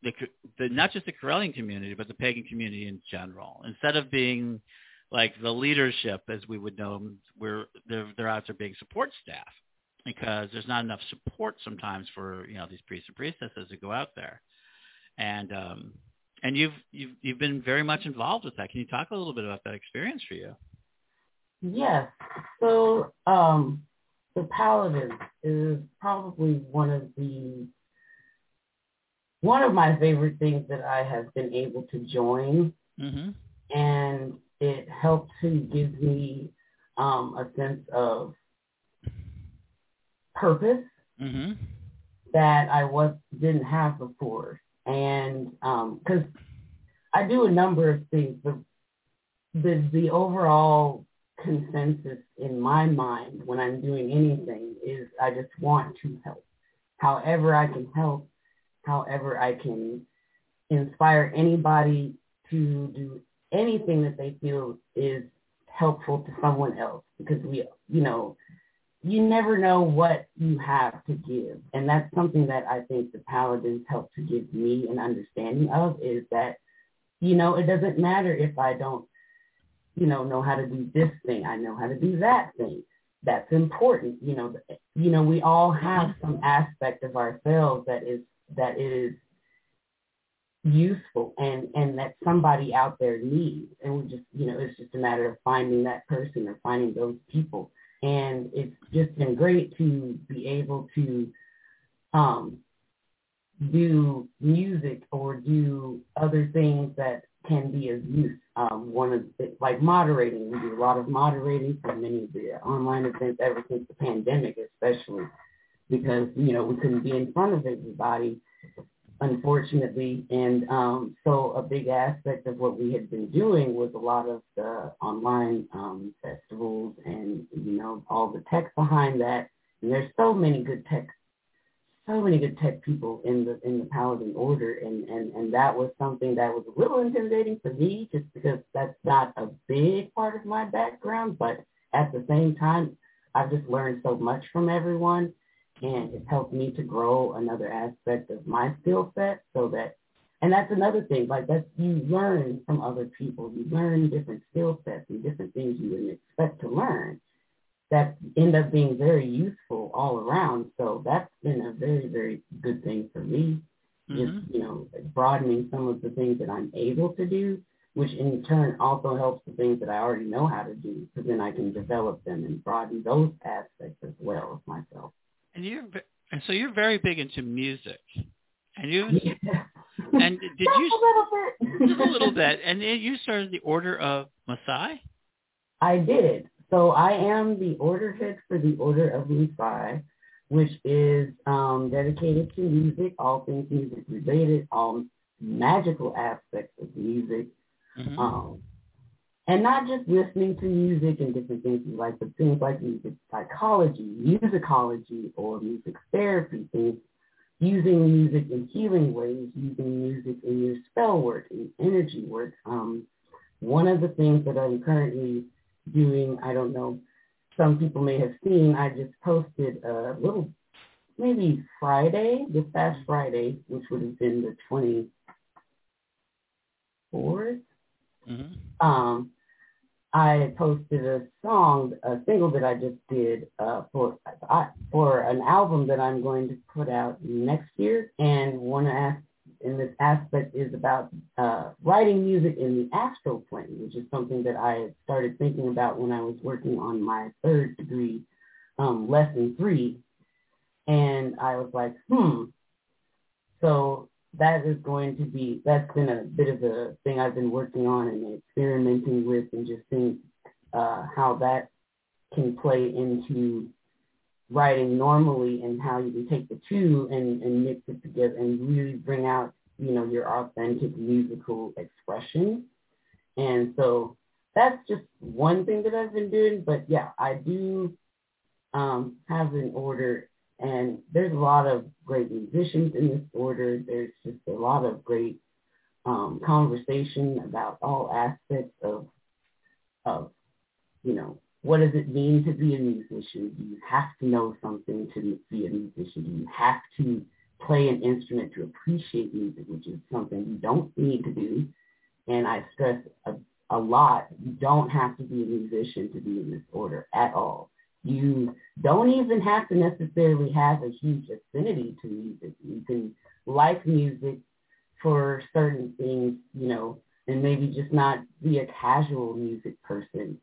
the, the not just the Correllian community, but the pagan community in general. Instead of being like the leadership, as we would know them, where they're, they're out there being support staff, because there's not enough support sometimes for, you know, these priests and priestesses who go out there. And um, and you've, you've you've been very much involved with that. Can you talk a little bit about that experience for you? Yes. So um, the Paladin is probably one of the one of my favorite things that I have been able to join, mm-hmm. and it helps to give me um, a sense of purpose, mm-hmm. that I was didn't have before. And because um, I do a number of things, but the, the overall consensus in my mind when I'm doing anything is I just want to help. However I can help, however I can inspire anybody to do anything that they feel is helpful to someone else, because we, you know, you never know what you have to give. And that's something that I think the Paladins help to give me an understanding of, is that, you know, it doesn't matter if I don't, you know, know how to do this thing. I know how to do that thing. That's important. You know, you know, we all have some aspect of ourselves that is, that is useful and, and that somebody out there needs. And we just, you know, it's just a matter of finding that person or finding those people. And it's just been great to be able to um, do music or do other things that can be of use. Um, one of the, like moderating, we do a lot of moderating for many of the online events ever since the pandemic, especially because, you know, we couldn't be in front of everybody, unfortunately. And um, so a big aspect of what we had been doing was a lot of the online um, festivals and, you know, all the tech behind that. And there's so many good tech, so many good tech people in the in the Paladin Order. And, and, and that was something that was a little intimidating for me, just because that's not a big part of my background. But at the same time, I've just learned so much from everyone. And it's helped me to grow another aspect of my skill set, so that, and that's another thing, like that's, you learn from other people, you learn different skill sets and different things you wouldn't expect to learn that end up being very useful all around. So that's been a very, very good thing for me, mm-hmm. just, you know, broadening some of the things that I'm able to do, which in turn also helps the things that I already know how to do, because then I can develop them and broaden those aspects as well of myself. And you're and so you're very big into music, and you yeah. and did just you a little bit, just a little bit, and you started the Order of Masai. I did. So I am the order head for the Order of Masai, which is um, dedicated to music, all things music related, all magical aspects of music, mm-hmm. um, and not just listening to music and different things you like, but things like music psychology, musicology, or music therapy, things using music in healing ways, using music in your spell work, in energy work. Um, one of the things that I'm currently doing, I don't know, some people may have seen, I just posted a little, maybe Friday, this past Friday, which would have been the twenty-fourth. Mm-hmm. Um, I posted a song, a single that I just did uh, for I, for an album that I'm going to put out next year. And one aspect in this aspect is about uh, writing music in the astral plane, which is something that I started thinking about when I was working on my third degree, um, lesson three. And I was like, hmm. So that is going to be, that's been a bit of a thing I've been working on and experimenting with, and just seeing uh, how that can play into writing normally, and how you can take the two and, and mix it together and really bring out, you know, your authentic musical expression. And so that's just one thing that I've been doing. But yeah, I do um, have an order. And there's a lot of great musicians in this order. There's just a lot of great um, conversation about all aspects of, of, you know, what does it mean to be a musician? Do you have to know something to be a musician? Do you have to play an instrument, to appreciate music, which is something you don't need to do. And I stress a, a lot, you don't have to be a musician to be in this order at all. You don't even have to necessarily have a huge affinity to music. You can like music for certain things, you know, and maybe just not be a casual music person.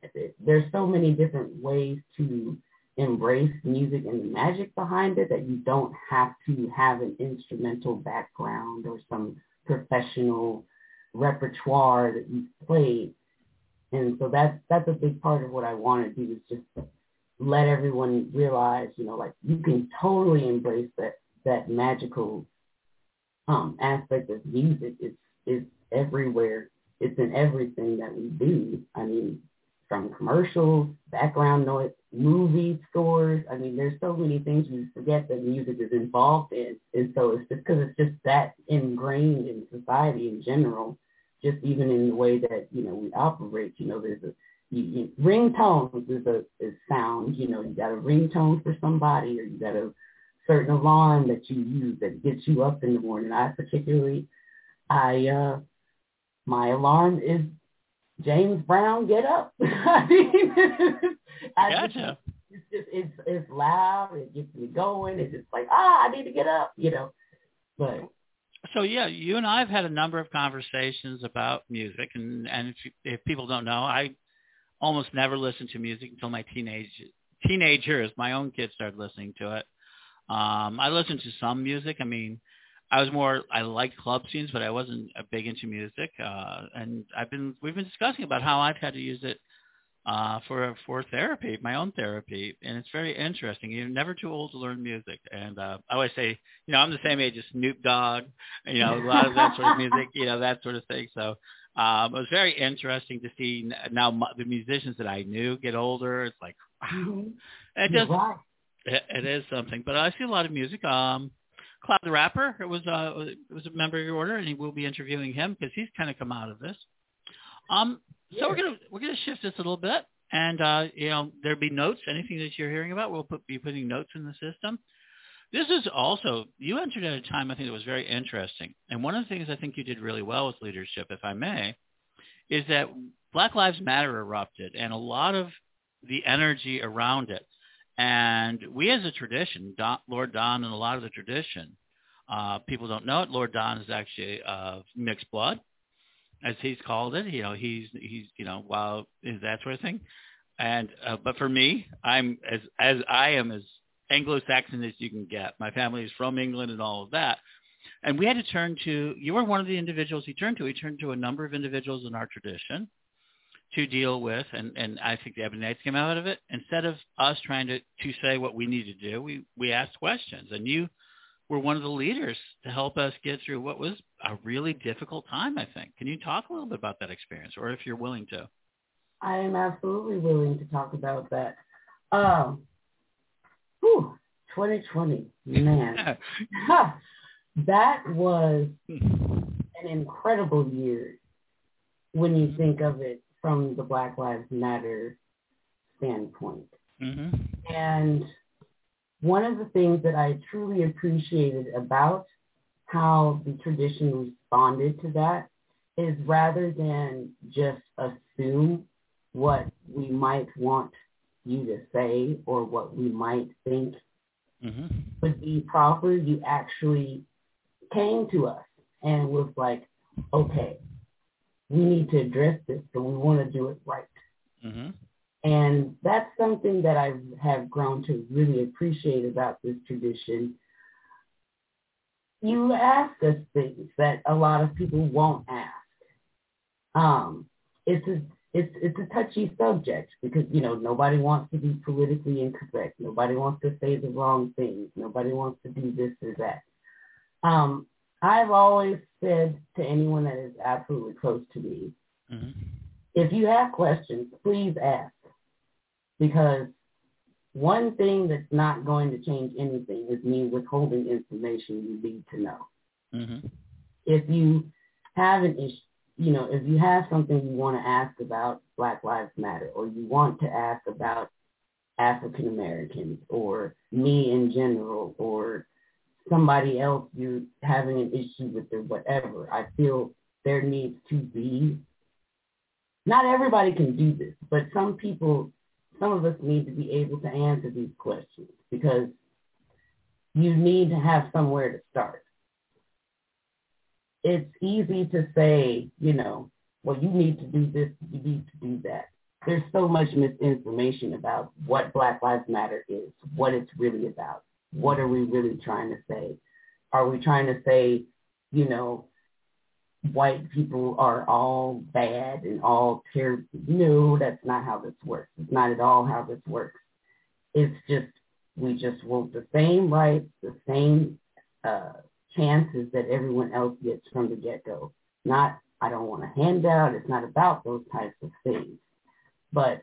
There's so many different ways to embrace music and the magic behind it that you don't have to have an instrumental background or some professional repertoire that you've played. And so that's, that's a big part of what I want to do, is just let everyone realize, you know, like, you can totally embrace that, that magical um, aspect of music. It's, it's everywhere. It's in everything that we do. I mean, from commercials, background noise, movie scores. I mean, there's so many things we forget that music is involved in. And so it's just because it's just that ingrained in society in general, just even in the way that, you know, we operate. You know, there's a you, you, ringtones is a is sound. You know, you got a ringtone for somebody, or you got a certain alarm that you use that gets you up in the morning. I particularly, I uh, my alarm is James Brown, Get Up. I mean, I gotcha. Just, it's just it's it's loud. It gets me going. It's just like, ah, I need to get up, you know. But so yeah, you and I have had a number of conversations about music, and and if, you, if people don't know, I almost never listened to music until my teenage teenagers, my own kids, started listening to it. Um, I listened to some music. I mean, I was more, I liked club scenes, but I wasn't big into music. Uh, and I've been, we've been discussing about how I've had to use it uh, for, for therapy, my own therapy. And it's very interesting. You're never too old to learn music. And uh, I always say, you know, I'm the same age as Snoop Dogg, you know, a lot of that sort of music, you know, that sort of thing. So um, it was very interesting to see now the musicians that I knew get older. It's like, wow, it just, it, it is something, but I see a lot of music. Um, Cloud the Rapper, it was a it was a member of your order, and we'll be interviewing him because he's kind of come out of this. Um, so yeah. we're gonna we're gonna shift this a little bit, and uh, you know, there'll be notes. Anything that you're hearing about, we'll put, be putting notes in the system. This is also, you entered at a time I think that was very interesting, and one of the things I think you did really well with leadership, if I may, is that Black Lives Matter erupted, and a lot of the energy around it. And we as a tradition, Don, Lord Don and a lot of the tradition, uh, people don't know it. Lord Don is actually of mixed blood, as he's called it. You know, he's, he's you know, wow, that sort of thing. And, uh, but for me, I'm as, as I am as Anglo-Saxon as you can get. My family is from England and all of that. And we had to turn to, you were one of the individuals he turned to. He turned to a number of individuals in our tradition to deal with, and, and I think the Ebony Knights came out of it. Instead of us trying to, to say what we need to do, we, we asked questions, and you were one of the leaders to help us get through what was a really difficult time, I think. Can you talk a little bit about that experience, or if you're willing to? I am absolutely willing to talk about that. Um, whew, twenty twenty, man. huh, that was an incredible year when you think of it from the Black Lives Matter standpoint. Mm-hmm. And one of the things that I truly appreciated about how the tradition responded to that is, rather than just assume what we might want you to say or what we might think mm-hmm. would be proper, you actually came to us and was like, okay, we need to address this, but we want to do it right. Mm-hmm. And that's something that I have grown to really appreciate about this tradition. You ask us things that a lot of people won't ask. Um, it's a it's it's a touchy subject because, you know, nobody wants to be politically incorrect. Nobody wants to say the wrong things. Nobody wants to do this or that. Um, I've always said to anyone that is absolutely close to me, mm-hmm. if you have questions, please ask, because one thing that's not going to change anything is me withholding information you need to know. Mm-hmm. If you have an issue, you know, if you have something you want to ask about Black Lives Matter, or you want to ask about African Americans or me in general, or somebody else you're having an issue with or whatever. I feel there needs to be, not everybody can do this, but some people, some of us need to be able to answer these questions because you need to have somewhere to start. It's easy to say, you know, well, you need to do this, you need to do that. There's so much misinformation about what Black Lives Matter is, what it's really about. What are we really trying to say? Are we trying to say, you know, white people are all bad and all terrible? No, that's not how this works. It's not at all how this works. It's just, we just want the same rights, the same uh, chances that everyone else gets from the get-go. Not, I don't want a handout. It's not about those types of things. But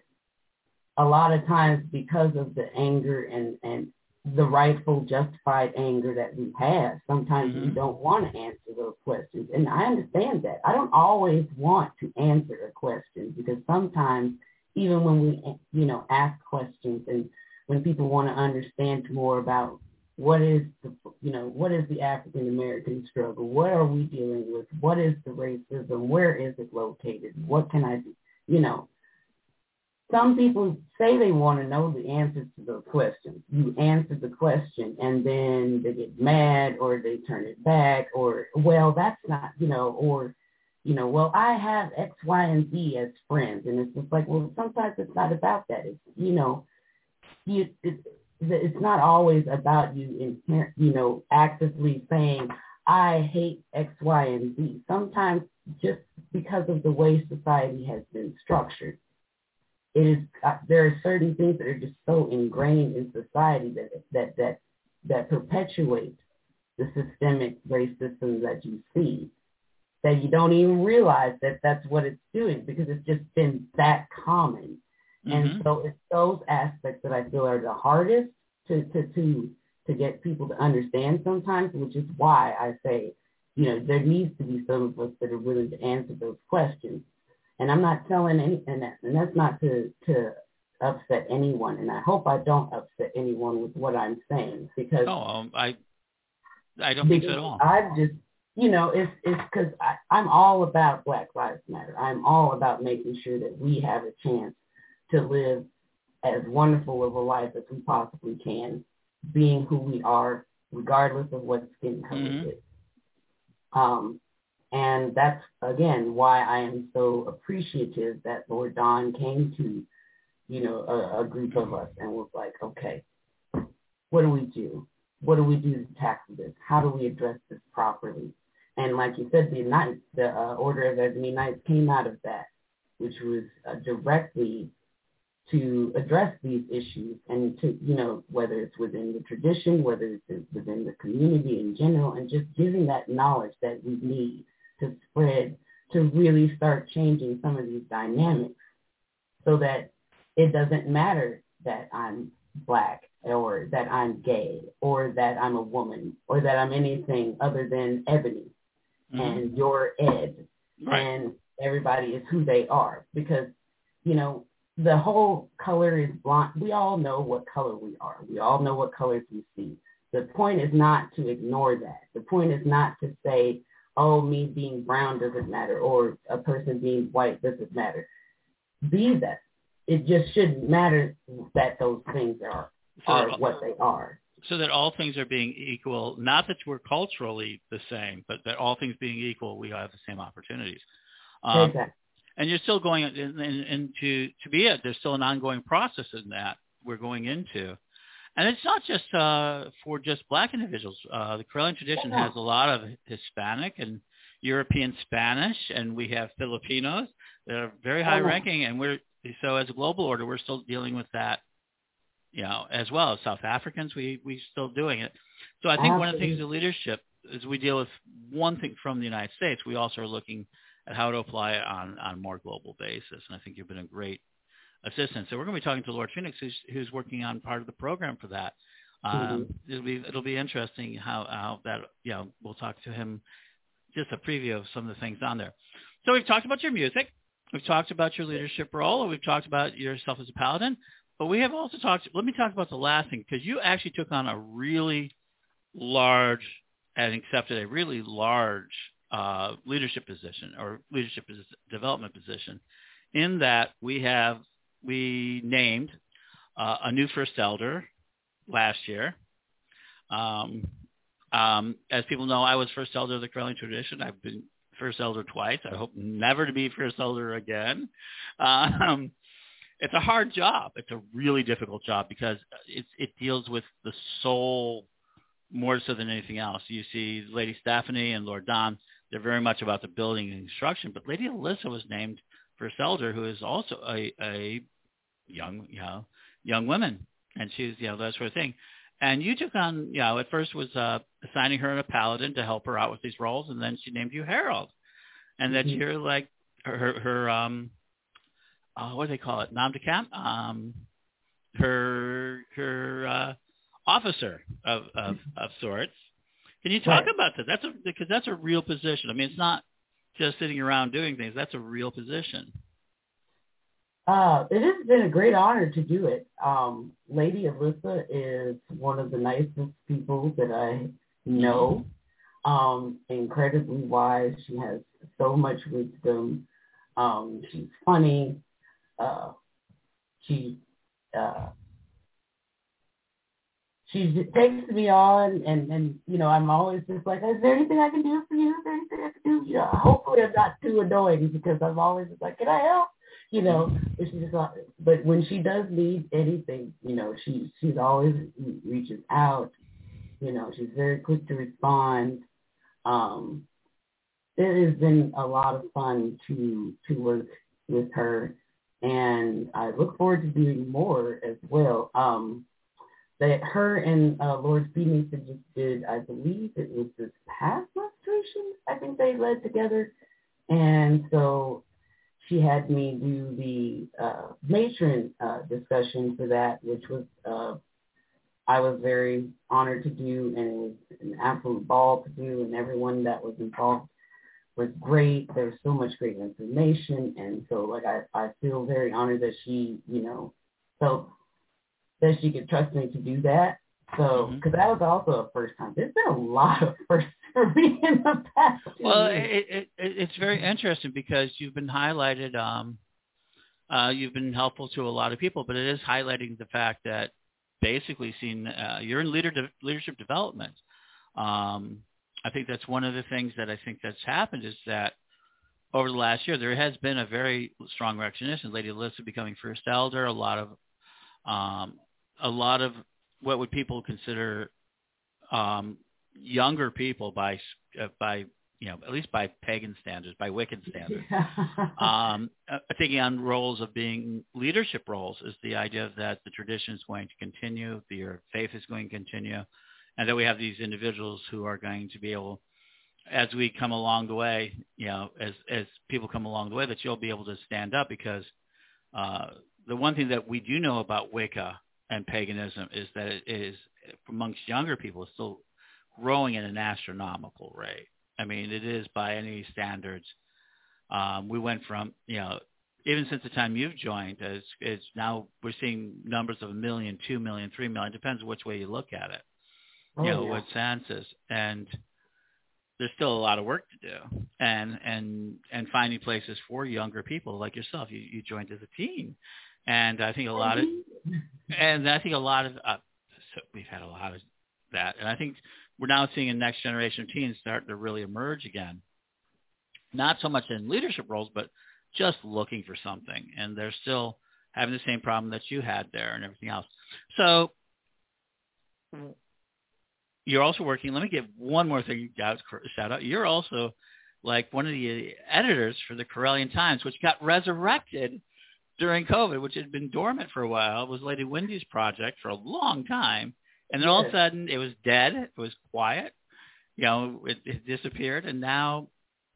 a lot of times because of the anger and, and the rightful, justified anger that we have, sometimes mm-hmm. we don't want to answer those questions. And I understand that. I don't always want to answer a question because sometimes even when we, you know, ask questions and when people want to understand more about what is the, you know, what is the African-American struggle? What are we dealing with? What is the racism? Where is it located? What can I do? You know, some people say they want to know the answers to those questions. You answer the question and then they get mad or they turn it back or, well, that's not, you know, or, you know, well, I have X, Y, and Z as friends. And it's just like, well, sometimes it's not about that. It's, you know, you, it, it's not always about you, inherent, you know, actively saying, I hate X, Y, and Z. Sometimes just because of the way society has been structured. It is uh, there are certain things that are just so ingrained in society that that that that perpetuate the systemic racism that you see that you don't even realize that that's what it's doing because it's just been that common. Mm-hmm. And so it's those aspects that I feel are the hardest to, to to to get people to understand sometimes, which is why I say, you know, there needs to be some of us that are willing to answer those questions. And I'm not telling any, and, that, and that's not to, to upset anyone. And I hope I don't upset anyone with what I'm saying because no, um, I, I don't think so at all. I've just, you know, it's it's because I'm all about Black Lives Matter. I'm all about making sure that we have a chance to live as wonderful of a life as we possibly can, being who we are, regardless of what skin color mm-hmm. it is. Um. And that's, again, why I am so appreciative that Lord Don came to, you know, a, a group of us and was like, okay, what do we do? What do we do to tackle this? How do we address this properly? And like you said, the Knights, the uh, Order of Ebony Knights came out of that, which was uh, directly to address these issues and to, you know, whether it's within the tradition, whether it's within the community in general, and just giving that knowledge that we need to spread to really start changing some of these dynamics so that it doesn't matter that I'm Black or that I'm gay or that I'm a woman or that I'm anything other than Ebony mm-hmm. and you're Ed right. and everybody is who they are because, you know, the whole color is blind. We all know what color we are. We all know what colors we see. The point is not to ignore that. The point is not to say, oh, me being brown doesn't matter, or a person being white doesn't matter. Be that. It just shouldn't matter that those things are, so are all, what they are. So that all things are being equal, not that we're culturally the same, but that all things being equal, we have the same opportunities. Um, exactly. And you're still going into in, in to, to be it. There's still an ongoing process in that we're going into. And it's not just uh, for just Black individuals. Uh, the Correllian tradition has a lot of Hispanic and European Spanish, and we have Filipinos that are very high oh. ranking. And we're so as a global order, we're still dealing with that, you know, as well. South Africans, we we still doing it. So I think Absolutely. One of the things in leadership is we deal with one thing from the United States. We also are looking at how to apply it on, on a more global basis. And I think you've been a great assistance. So we're going to be talking to Lord Phoenix, who's, who's working on part of the program for that. Um, mm-hmm. It'll be it'll be interesting how, how that, you know, we'll talk to him, just a preview of some of the things on there. So we've talked about your music. We've talked about your leadership role. And we've talked about yourself as a paladin. But we have also talked, let me talk about the last thing, because you actually took on a really large and accepted a really large uh, leadership position or leadership development position in that we have, we named uh, a new first elder last year. Um, um, as people know, I was first elder of the Correllian tradition. I've been first elder twice. I hope never to be first elder again. Um, it's a hard job. It's a really difficult job because it, it deals with the soul more so than anything else. You see Lady Stephanie and Lord Don, they're very much about the building and construction, but Lady Alyssa was named first elder, who is also a, a young, you know, young woman. And she's, you know, that sort of thing. And you took on, you know, at first was uh, assigning her and a paladin to help her out with these roles. And then she named you Harold. And that mm-hmm. you're like her, her, her um, uh, what do they call it? Nom de camp? Um, her, her, uh, officer of, of, of sorts. Can you talk right. about that? That's a, because that's a real position. I mean, it's not just sitting around doing things. That's a real position. Uh, it has been a great honor to do it. Um, Lady Alyssa is one of the nicest people that I know. Um, incredibly wise. She has so much wisdom. Um, she's funny. Uh, she, uh, she takes me on, and, and, you know, I'm always just like, is there anything I can do for you? Is there anything I can do? You know, hopefully I'm not too annoying because I'm always just like, can I help? You know, it's just, but when she does need anything, you know, she she's always reaches out. You know, she's very quick to respond. Um, it has been a lot of fun to to work with her, and I look forward to doing more as well. Um, that her and uh, Lord Phoenix just did, I believe it was this past lustration. I think they led together, and so she had me do the uh, matron uh, discussion for that, which was uh, I was very honored to do, and it was an absolute ball to do, and everyone that was involved was great. There was so much great information, and so like I, I feel very honored that she, you know, felt that she could trust me to do that. So, because that was also a first time. There's been a lot of firsts for me in the past two well, years. It, it, it's very interesting because you've been highlighted, um, uh, you've been helpful to a lot of people, but it is highlighting the fact that basically seen, uh, you're in leader de- leadership development. Um, I think that's one of the things that I think that's happened is that over the last year, there has been a very strong recognition. Lady Alyssa becoming first elder, a lot of, um, a lot of, what would people consider um, younger people by, uh, by you know, at least by pagan standards, by Wiccan standards, yeah. um, uh, taking on roles of being leadership roles is the idea that the tradition is going to continue, the faith is going to continue, and that we have these individuals who are going to be able, as we come along the way, you know, as, as people come along the way, that you'll be able to stand up because uh, the one thing that we do know about Wicca and paganism is that it is amongst younger people still growing at an astronomical rate. I mean, it is by any standards. Um, we went from, you know, even since the time you've joined, it's, it's now we're seeing numbers of a million, two million, three million, depends which way you look at it, oh, you know, yeah. what census. And there's still a lot of work to do and, and, and finding places for younger people like yourself. You, you joined as a teen. And I think a lot of, and I think a lot of, uh, so we've had a lot of that. And I think we're now seeing a next generation of teens starting to really emerge again. Not so much in leadership roles, but just looking for something. And they're still having the same problem that you had there and everything else. So you're also working, let me give one more thing, shout out. You're also like one of the editors for the Correllian Times, which got resurrected during COVID, which had been dormant for a while. It was Lady Wendy's project for a long time. And then all of a sudden it was dead. It was quiet. You know, it, it disappeared. And now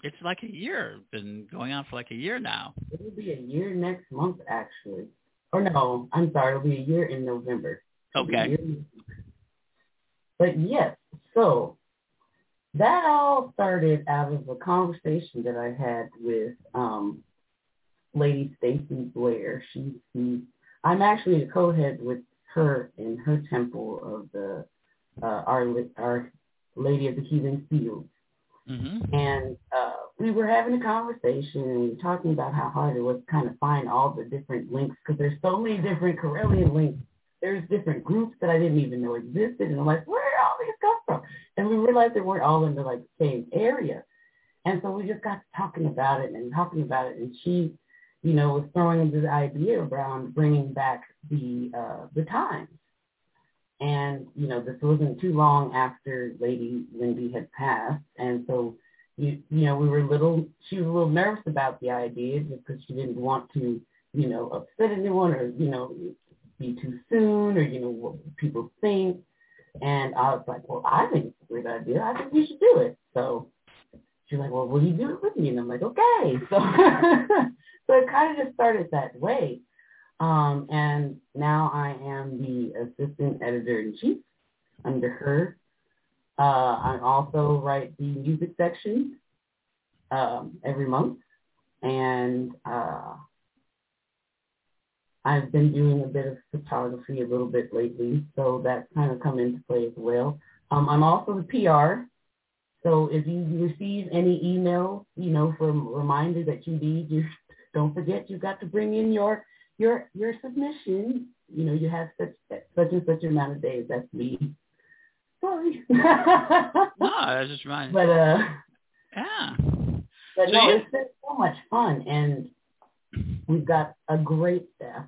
it's like a year. It's been going on for like a year now. It'll be a year next month, actually. Or no, I'm sorry. It'll be a year in November. It'll okay. In November. But yes, so that all started out of a conversation that I had with, um, Lady Stacy Blair. She, she, I'm actually a co-head with her in her temple of the uh, our, our Lady of the Heathen Fields. Mm-hmm. And uh, we were having a conversation and talking about how hard it was to kind of find all the different links, because there's so many different Correllian links. There's different groups that I didn't even know existed. And I'm like, where did all these come from? And we realized they weren't all in the like same area. And so we just got to talking about it and talking about it. And she, you know, was throwing this idea around bringing back the uh, the times. And, you know, this wasn't too long after Lady Lindy had passed. And so, you, you know, we were little, she was a little nervous about the idea just because she didn't want to, you know, upset anyone or, you know, be too soon or, you know, what people think. And I was like, well, I think it's a great idea. I think we should do it. So she's like, well, will you do it with me? And I'm like, okay. So, so it kind of just started that way. Um, and now I am the assistant editor-in-chief under her. Uh, I also write the music section um, every month. And uh, I've been doing a bit of photography a little bit lately, so that's kind of come into play as well. Um, I'm also the P R. So if you receive any email, you know, for a reminder that you need, just don't forget you've got to bring in your Your your submission, you know, you have such such and such amount of days. That's me. Sorry. No, that's just mine. But uh, yeah. But so no, you... it's been so much fun, and we've got a great staff,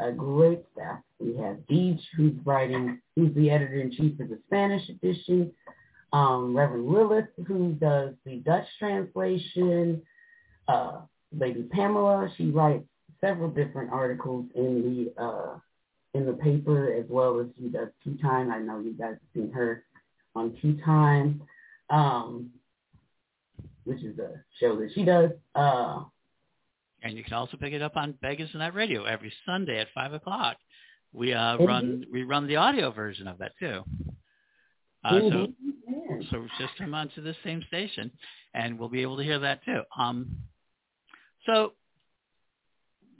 a great staff. We have Deej, who's writing, who's the editor in chief of the Spanish edition. Um, Reverend Lilith, who does the Dutch translation. Uh, Lady Pamela, she writes several different articles in the uh, in the paper, as well as she does Tea Time. I know you guys have seen her on Tea Time, um, which is a show that she does. Uh, and you can also pick it up on Pagans Tonight Radio every Sunday at five o'clock. We uh, mm-hmm. run we run the audio version of that too. Uh, mm-hmm. So so just come on to the same station, and we'll be able to hear that too. Um, so.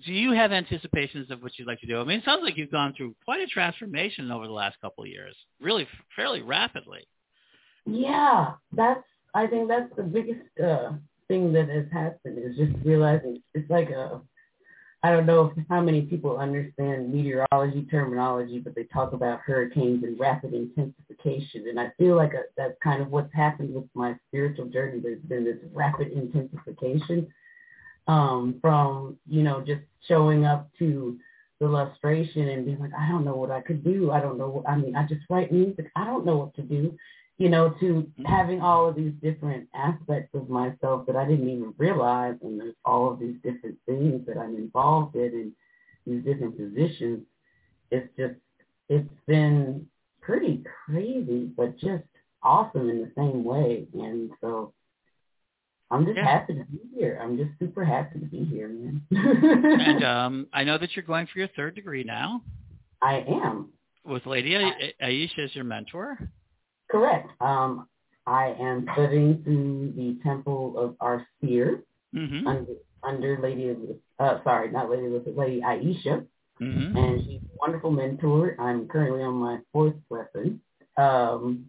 Do you have anticipations of what you'd like to do? I mean, it sounds like you've gone through quite a transformation over the last couple of years, really fairly rapidly. Yeah, that's, I think that's the biggest uh, thing that has happened is just realizing it's like a, I don't know how many people understand meteorology terminology, but they talk about hurricanes and rapid intensification. And I feel like a, that's kind of what's happened with my spiritual journey. There's been this rapid intensification. Um, from, you know, just showing up to the illustration and being like, I don't know what I could do. I don't know. What, I mean, I just write music. I don't know what to do, you know, to having all of these different aspects of myself that I didn't even realize. And there's all of these different things that I'm involved in and these different positions. It's just, it's been pretty crazy, but just awesome in the same way. And so I'm just yeah. happy to be here. I'm just super happy to be here, man. And um, I know that you're going for your third degree now. I am. With Lady I- Aisha as your mentor? Correct. Um, I am studying through the Temple of our Seer mm-hmm. under, under Lady, uh, sorry, not Lady Elizabeth, Lady Aisha. Mm-hmm. And she's a wonderful mentor. I'm currently on my fourth lesson. Um,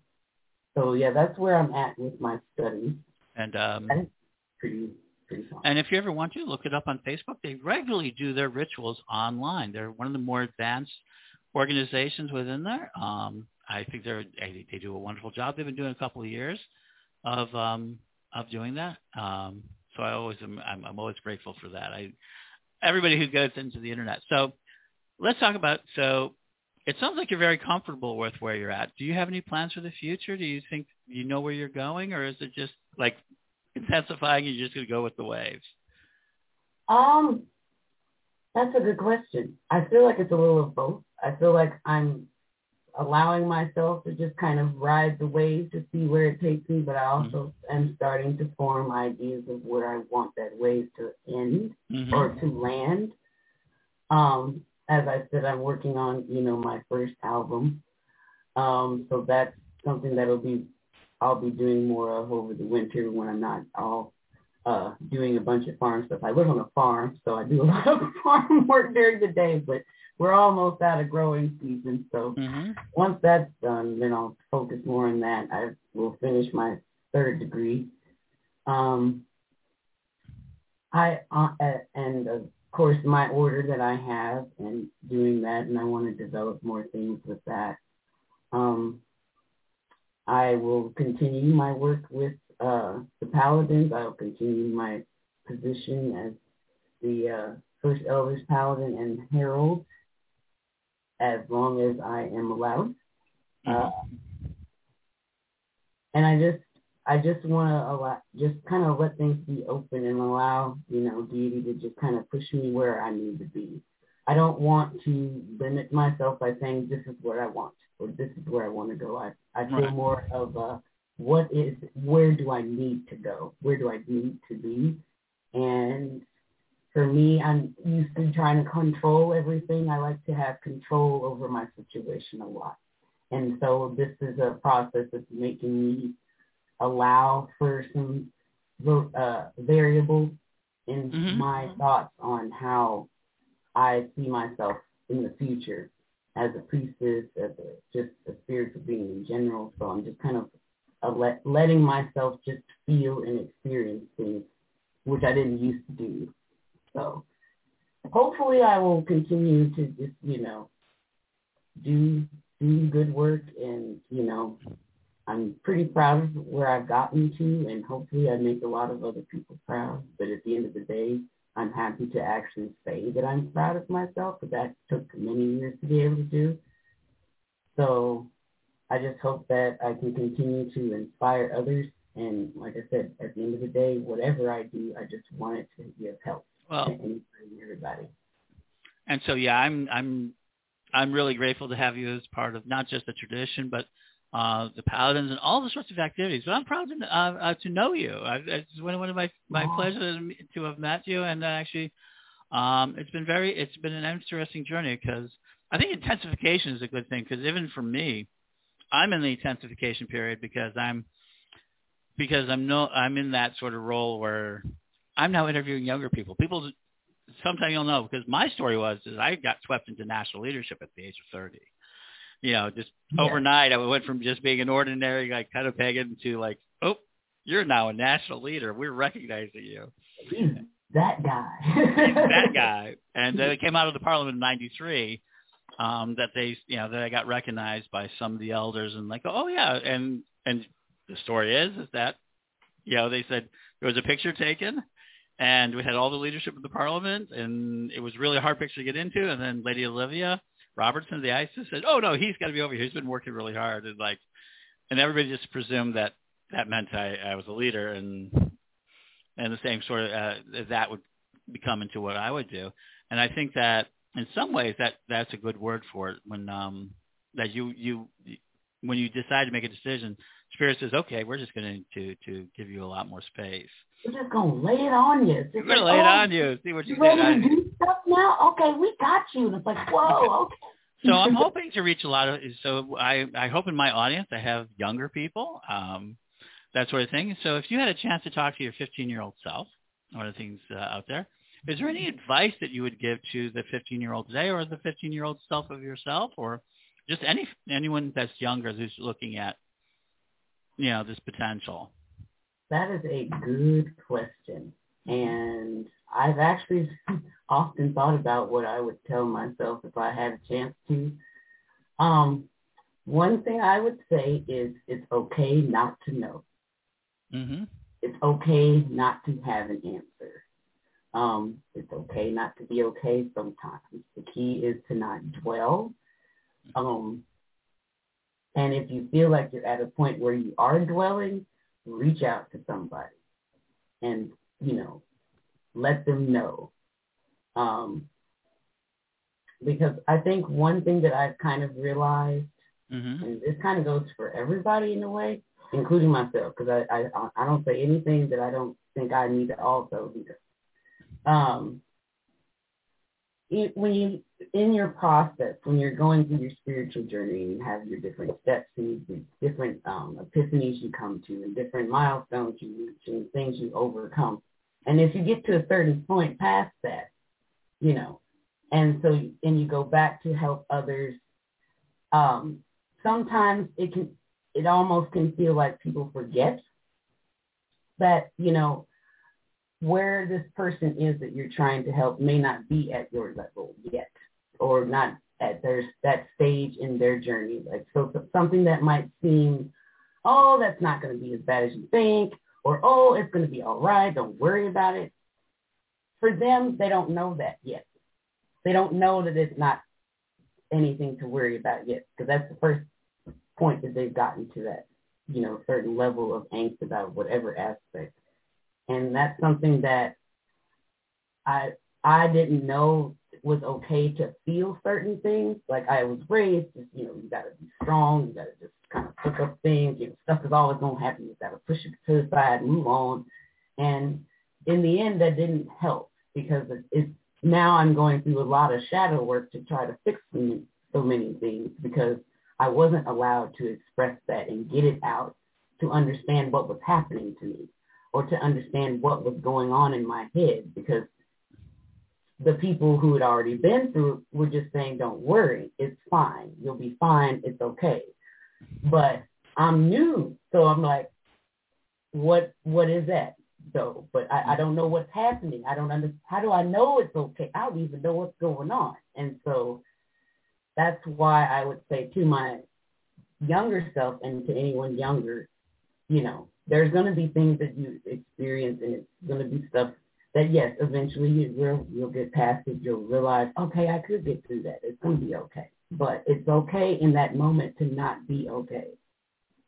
so, yeah, that's where I'm at with my studies. And um, pretty, pretty fun. And if you ever want to, look it up on Facebook. They regularly do their rituals online. They're one of the more advanced organizations within there. Um, I think they're, they they do a wonderful job. They've been doing a couple of years of um, of doing that. Um, so I always am, I'm, I'm always grateful for that. I everybody who goes into the internet. So let's talk about. So it sounds like you're very comfortable with where you're at. Do you have any plans for the future? Do you think you know where you're going, or is it just like intensifying and you're just going to go with the waves? Um, that's a good question. I feel like it's a little of both. I feel like I'm allowing myself to just kind of ride the wave to see where it takes me, but I also mm-hmm. am starting to form ideas of where I want that wave to end mm-hmm. or to land. Um, as I said, I'm working on, you know, my first album. Um, so that's something that'll be I'll be doing more of over the winter when I'm not all uh, doing a bunch of farm stuff. I live on a farm, so I do a lot of farm work during the day, but we're almost out of growing season. So mm-hmm. once that's done, then I'll focus more on that. I will finish my third degree. Um, I uh, and of course my order that I have, and doing that, and I want to develop more things with that. Um, I will continue my work with uh, the Paladins. I will continue my position as the uh, First Elders Paladin and Herald as long as I am allowed. Uh, and I just I just want to allow, just kind of let things be open and allow, you know, deity to just kind of push me where I need to be. I don't want to limit myself by saying this is what I want or this is where I want to go. I, I feel more of a, what is, where do I need to go? Where do I need to be? And for me, I'm used to trying to control everything. I like to have control over my situation a lot. And so this is a process that's making me allow for some uh, variables in mm-hmm. my thoughts on how I see myself in the future as a priestess, as a, just a spiritual being in general. So I'm just kind of uh, let, letting myself just feel and experience things, which I didn't used to do. So hopefully I will continue to just, you know, do do good work, and, you know, I'm pretty proud of where I've gotten to, and hopefully I make a lot of other people proud. But at the end of the day, I'm happy to actually say that I'm proud of myself, but that took many years to be able to do. So I just hope that I can continue to inspire others. And like I said, at the end of the day, whatever I do, I just want it to be of help well, to anybody and everybody. And so, yeah, I'm I'm I'm really grateful to have you as part of not just the tradition, but Uh, the Paladins and all the sorts of activities. But I'm proud to, uh, uh, to know you. I, it's one, one of my, my wow. pleasures to have met you, and actually um, it's been very, it's been an interesting journey, because I think intensification is a good thing, because even for me, I'm in the intensification period because I'm because I'm no I'm in that sort of role where I'm now interviewing younger people. People sometimes you'll know, because my story was is I got swept into national leadership at the age of thirty. You know, just yeah. overnight, I went from just being an ordinary, like, kind of pagan to, like, oh, you're now a national leader. We're recognizing you. He's that guy. He's that guy. And then it came out of the Parliament in ninety-three um, that they, you know, that I got recognized by some of the elders, and like, oh, yeah. And and the story is, is that, you know, they said there was a picture taken, and we had all the leadership of the Parliament, and it was really a hard picture to get into. And then Lady Olivia Robertson of the ISIS said, oh, no, he's got to be over here. He's been working really hard. And like, and everybody just presumed that that meant I, I was a leader, and and the same sort of uh, that would become into what I would do. And I think that in some ways that that's a good word for it, when um that you you when you decide to make a decision, Spirit says, okay, we're just going to to give you a lot more space. We're just going to lay it on you. We're going to lay it on you. See what you get on you. Stuff now, okay, we got you. And it's like, whoa, okay. So I'm hoping to reach a lot of. So I, I hope in my audience I have younger people, um, that sort of thing. So if you had a chance to talk to your fifteen-year-old self, one of the things uh, out there, is there any advice that you would give to the fifteen-year-old today, or the fifteen-year-old self of yourself, or just any anyone that's younger who's looking at, you know, this potential? That is a good question. And I've actually often thought about what I would tell myself if I had a chance to. Um, one thing I would say is it's okay not to know. Mm-hmm. It's okay not to have an answer. Um, it's okay not to be okay sometimes. The key is to not dwell. Um, and if you feel like you're at a point where you are dwelling, reach out to somebody and, you know, let them know. Um, because I think one thing that I've kind of realized, mm-hmm. and this kind of goes for everybody in a way, including myself, because I, I, I don't say anything that I don't think I need to also either. Um, it, when you, in your process, when you're going through your spiritual journey, and you have your different steps and your different um, epiphanies you come to, and different milestones you reach, and things you overcome. And if you get to a certain point past that, you know, and so, and you go back to help others, um, sometimes it can, it almost can feel like people forget that, you know, where this person is that you're trying to help may not be at your level yet, or not at their, that stage in their journey. Like, so something that might seem, oh, that's not going to be as bad as you think, or, oh, it's going to be all right, don't worry about it. For them, they don't know that yet. They don't know that it's not anything to worry about yet, because that's the first point that they've gotten to that, you know, certain level of angst about whatever aspect. And that's something that I I didn't know was okay to feel certain things. Like, I was raised, just, you know, you got to be strong, you got to just kind of pick up things, you know, stuff is always going to happen, you got to push it to the side, move on. And in the end, that didn't help, because it's, it's now I'm going through a lot of shadow work to try to fix so many things, because I wasn't allowed to express that and get it out, to understand what was happening to me, or to understand what was going on in my head, because the people who had already been through it were just saying, don't worry, it's fine. You'll be fine. It's okay. But I'm new. So I'm like, what, what is that though? But I, I don't know what's happening. I don't understand. How do I know it's okay? I don't even know what's going on. And so that's why I would say to my younger self, and to anyone younger, you know, there's going to be things that you experience, and it's going to be stuff that, yes, eventually you will, you'll get past it. You'll realize, okay, I could get through that. It's going to be okay. But it's okay in that moment to not be okay.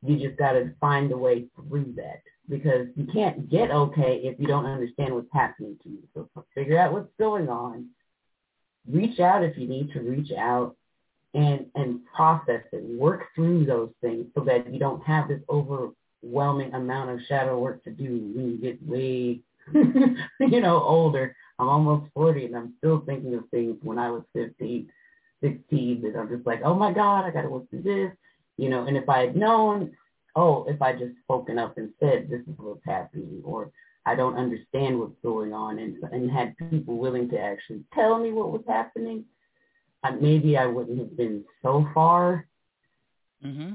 You just got to find a way through that, because you can't get okay if you don't understand what's happening to you. So figure out what's going on. Reach out if you need to reach out, and, and process it. Work through those things so that you don't have this overwhelming amount of shadow work to do when you get way you know, older. I'm almost forty and I'm still thinking of things when I was fifteen, sixteen, that I'm just like, oh my God, I got to work through this, you know, and if I had known, oh, if I just spoken up and said, this is what's happening, or I don't understand what's going on, and, and had people willing to actually tell me what was happening, I, maybe I wouldn't have been so far mm-hmm.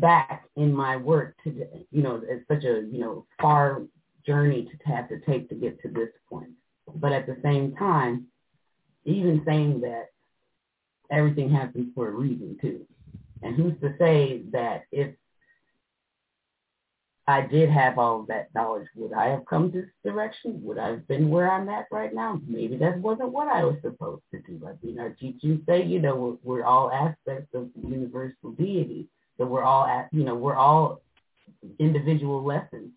back in my work today, you know, it's such a, you know, far journey to have to take to get to this point. But at the same time, even saying that, everything happens for a reason too. And who's to say that if I did have all of that knowledge, would I have come this direction? Would I have been where I'm at right now? Maybe that wasn't what I was supposed to do. I mean, our teachers say, you know, we're, we're all aspects of universal deity. So we're all, at, you know, we're all individual lessons.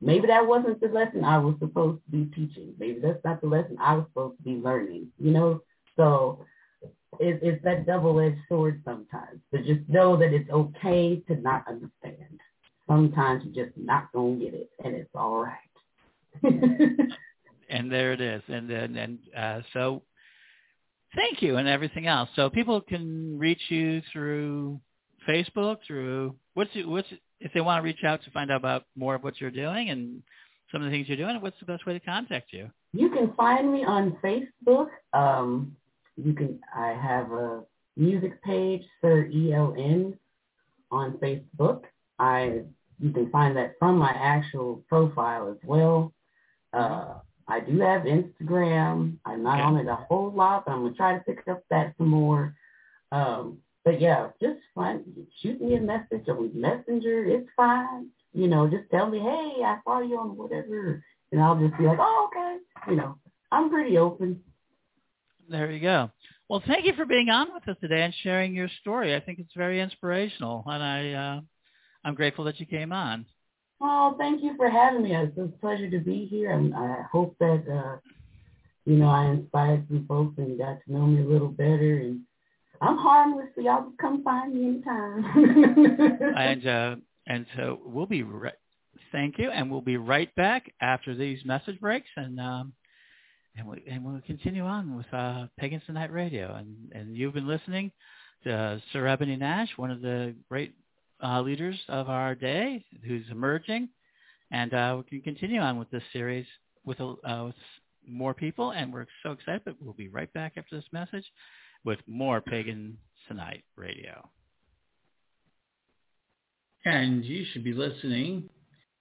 Maybe that wasn't the lesson I was supposed to be teaching. Maybe that's not the lesson I was supposed to be learning, you know? So it, it's that double-edged sword sometimes. So just know that it's okay to not understand. Sometimes you're just not going to get it, and it's all right. And there it is. And then, and, uh, so thank you and everything else. So people can reach you through Facebook, through what's it, what's it, if they want to reach out to find out about more of what you're doing and some of the things you're doing, what's the best way to contact you? You can find me on Facebook. Um, you can, I have a music page, Sir E L N, on Facebook. I, you can find that from my actual profile as well. Uh, I do have Instagram. I'm not okay. on it a whole lot, but I'm going to try to pick up that some more. Um, But yeah, just find, shoot me a message on Messenger. It's fine. You know, just tell me, hey, I saw you on whatever. And I'll just be like, oh, okay. You know, I'm pretty open. There you go. Well, thank you for being on with us today and sharing your story. I think it's very inspirational. And I, uh, I'm grateful that you came on. Oh, thank you for having me. It's a pleasure to be here. And I hope that, uh, you know, I inspired some folks and got to know me a little better, and I'm harmless, so y'all can come find me anytime. and, uh, and so we'll be right, thank you, and we'll be right back after these message breaks, and um, and, we, and we'll continue on with uh, Pagans Tonight Radio. And, and you've been listening to Sir Ebony Nash, one of the great uh, leaders of our day, who's emerging, And uh, we can continue on with this series with, uh, with more people, and we're so excited, but we'll be right back after this message with more Pagans Tonight Radio. And you should be listening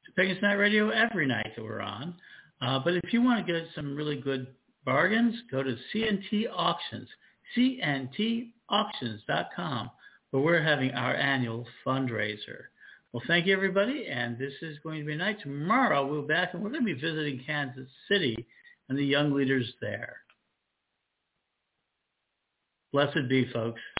to Pagans Tonight Radio every night that we're on. Uh, but if you want to get some really good bargains, go to C N T Auctions, C N T auctions dot com, where we're having our annual fundraiser. Well, thank you, everybody, and this is going to be a night. Tomorrow we'll be back, and we're going to be visiting Kansas City and the young leaders there. Blessed be, folks.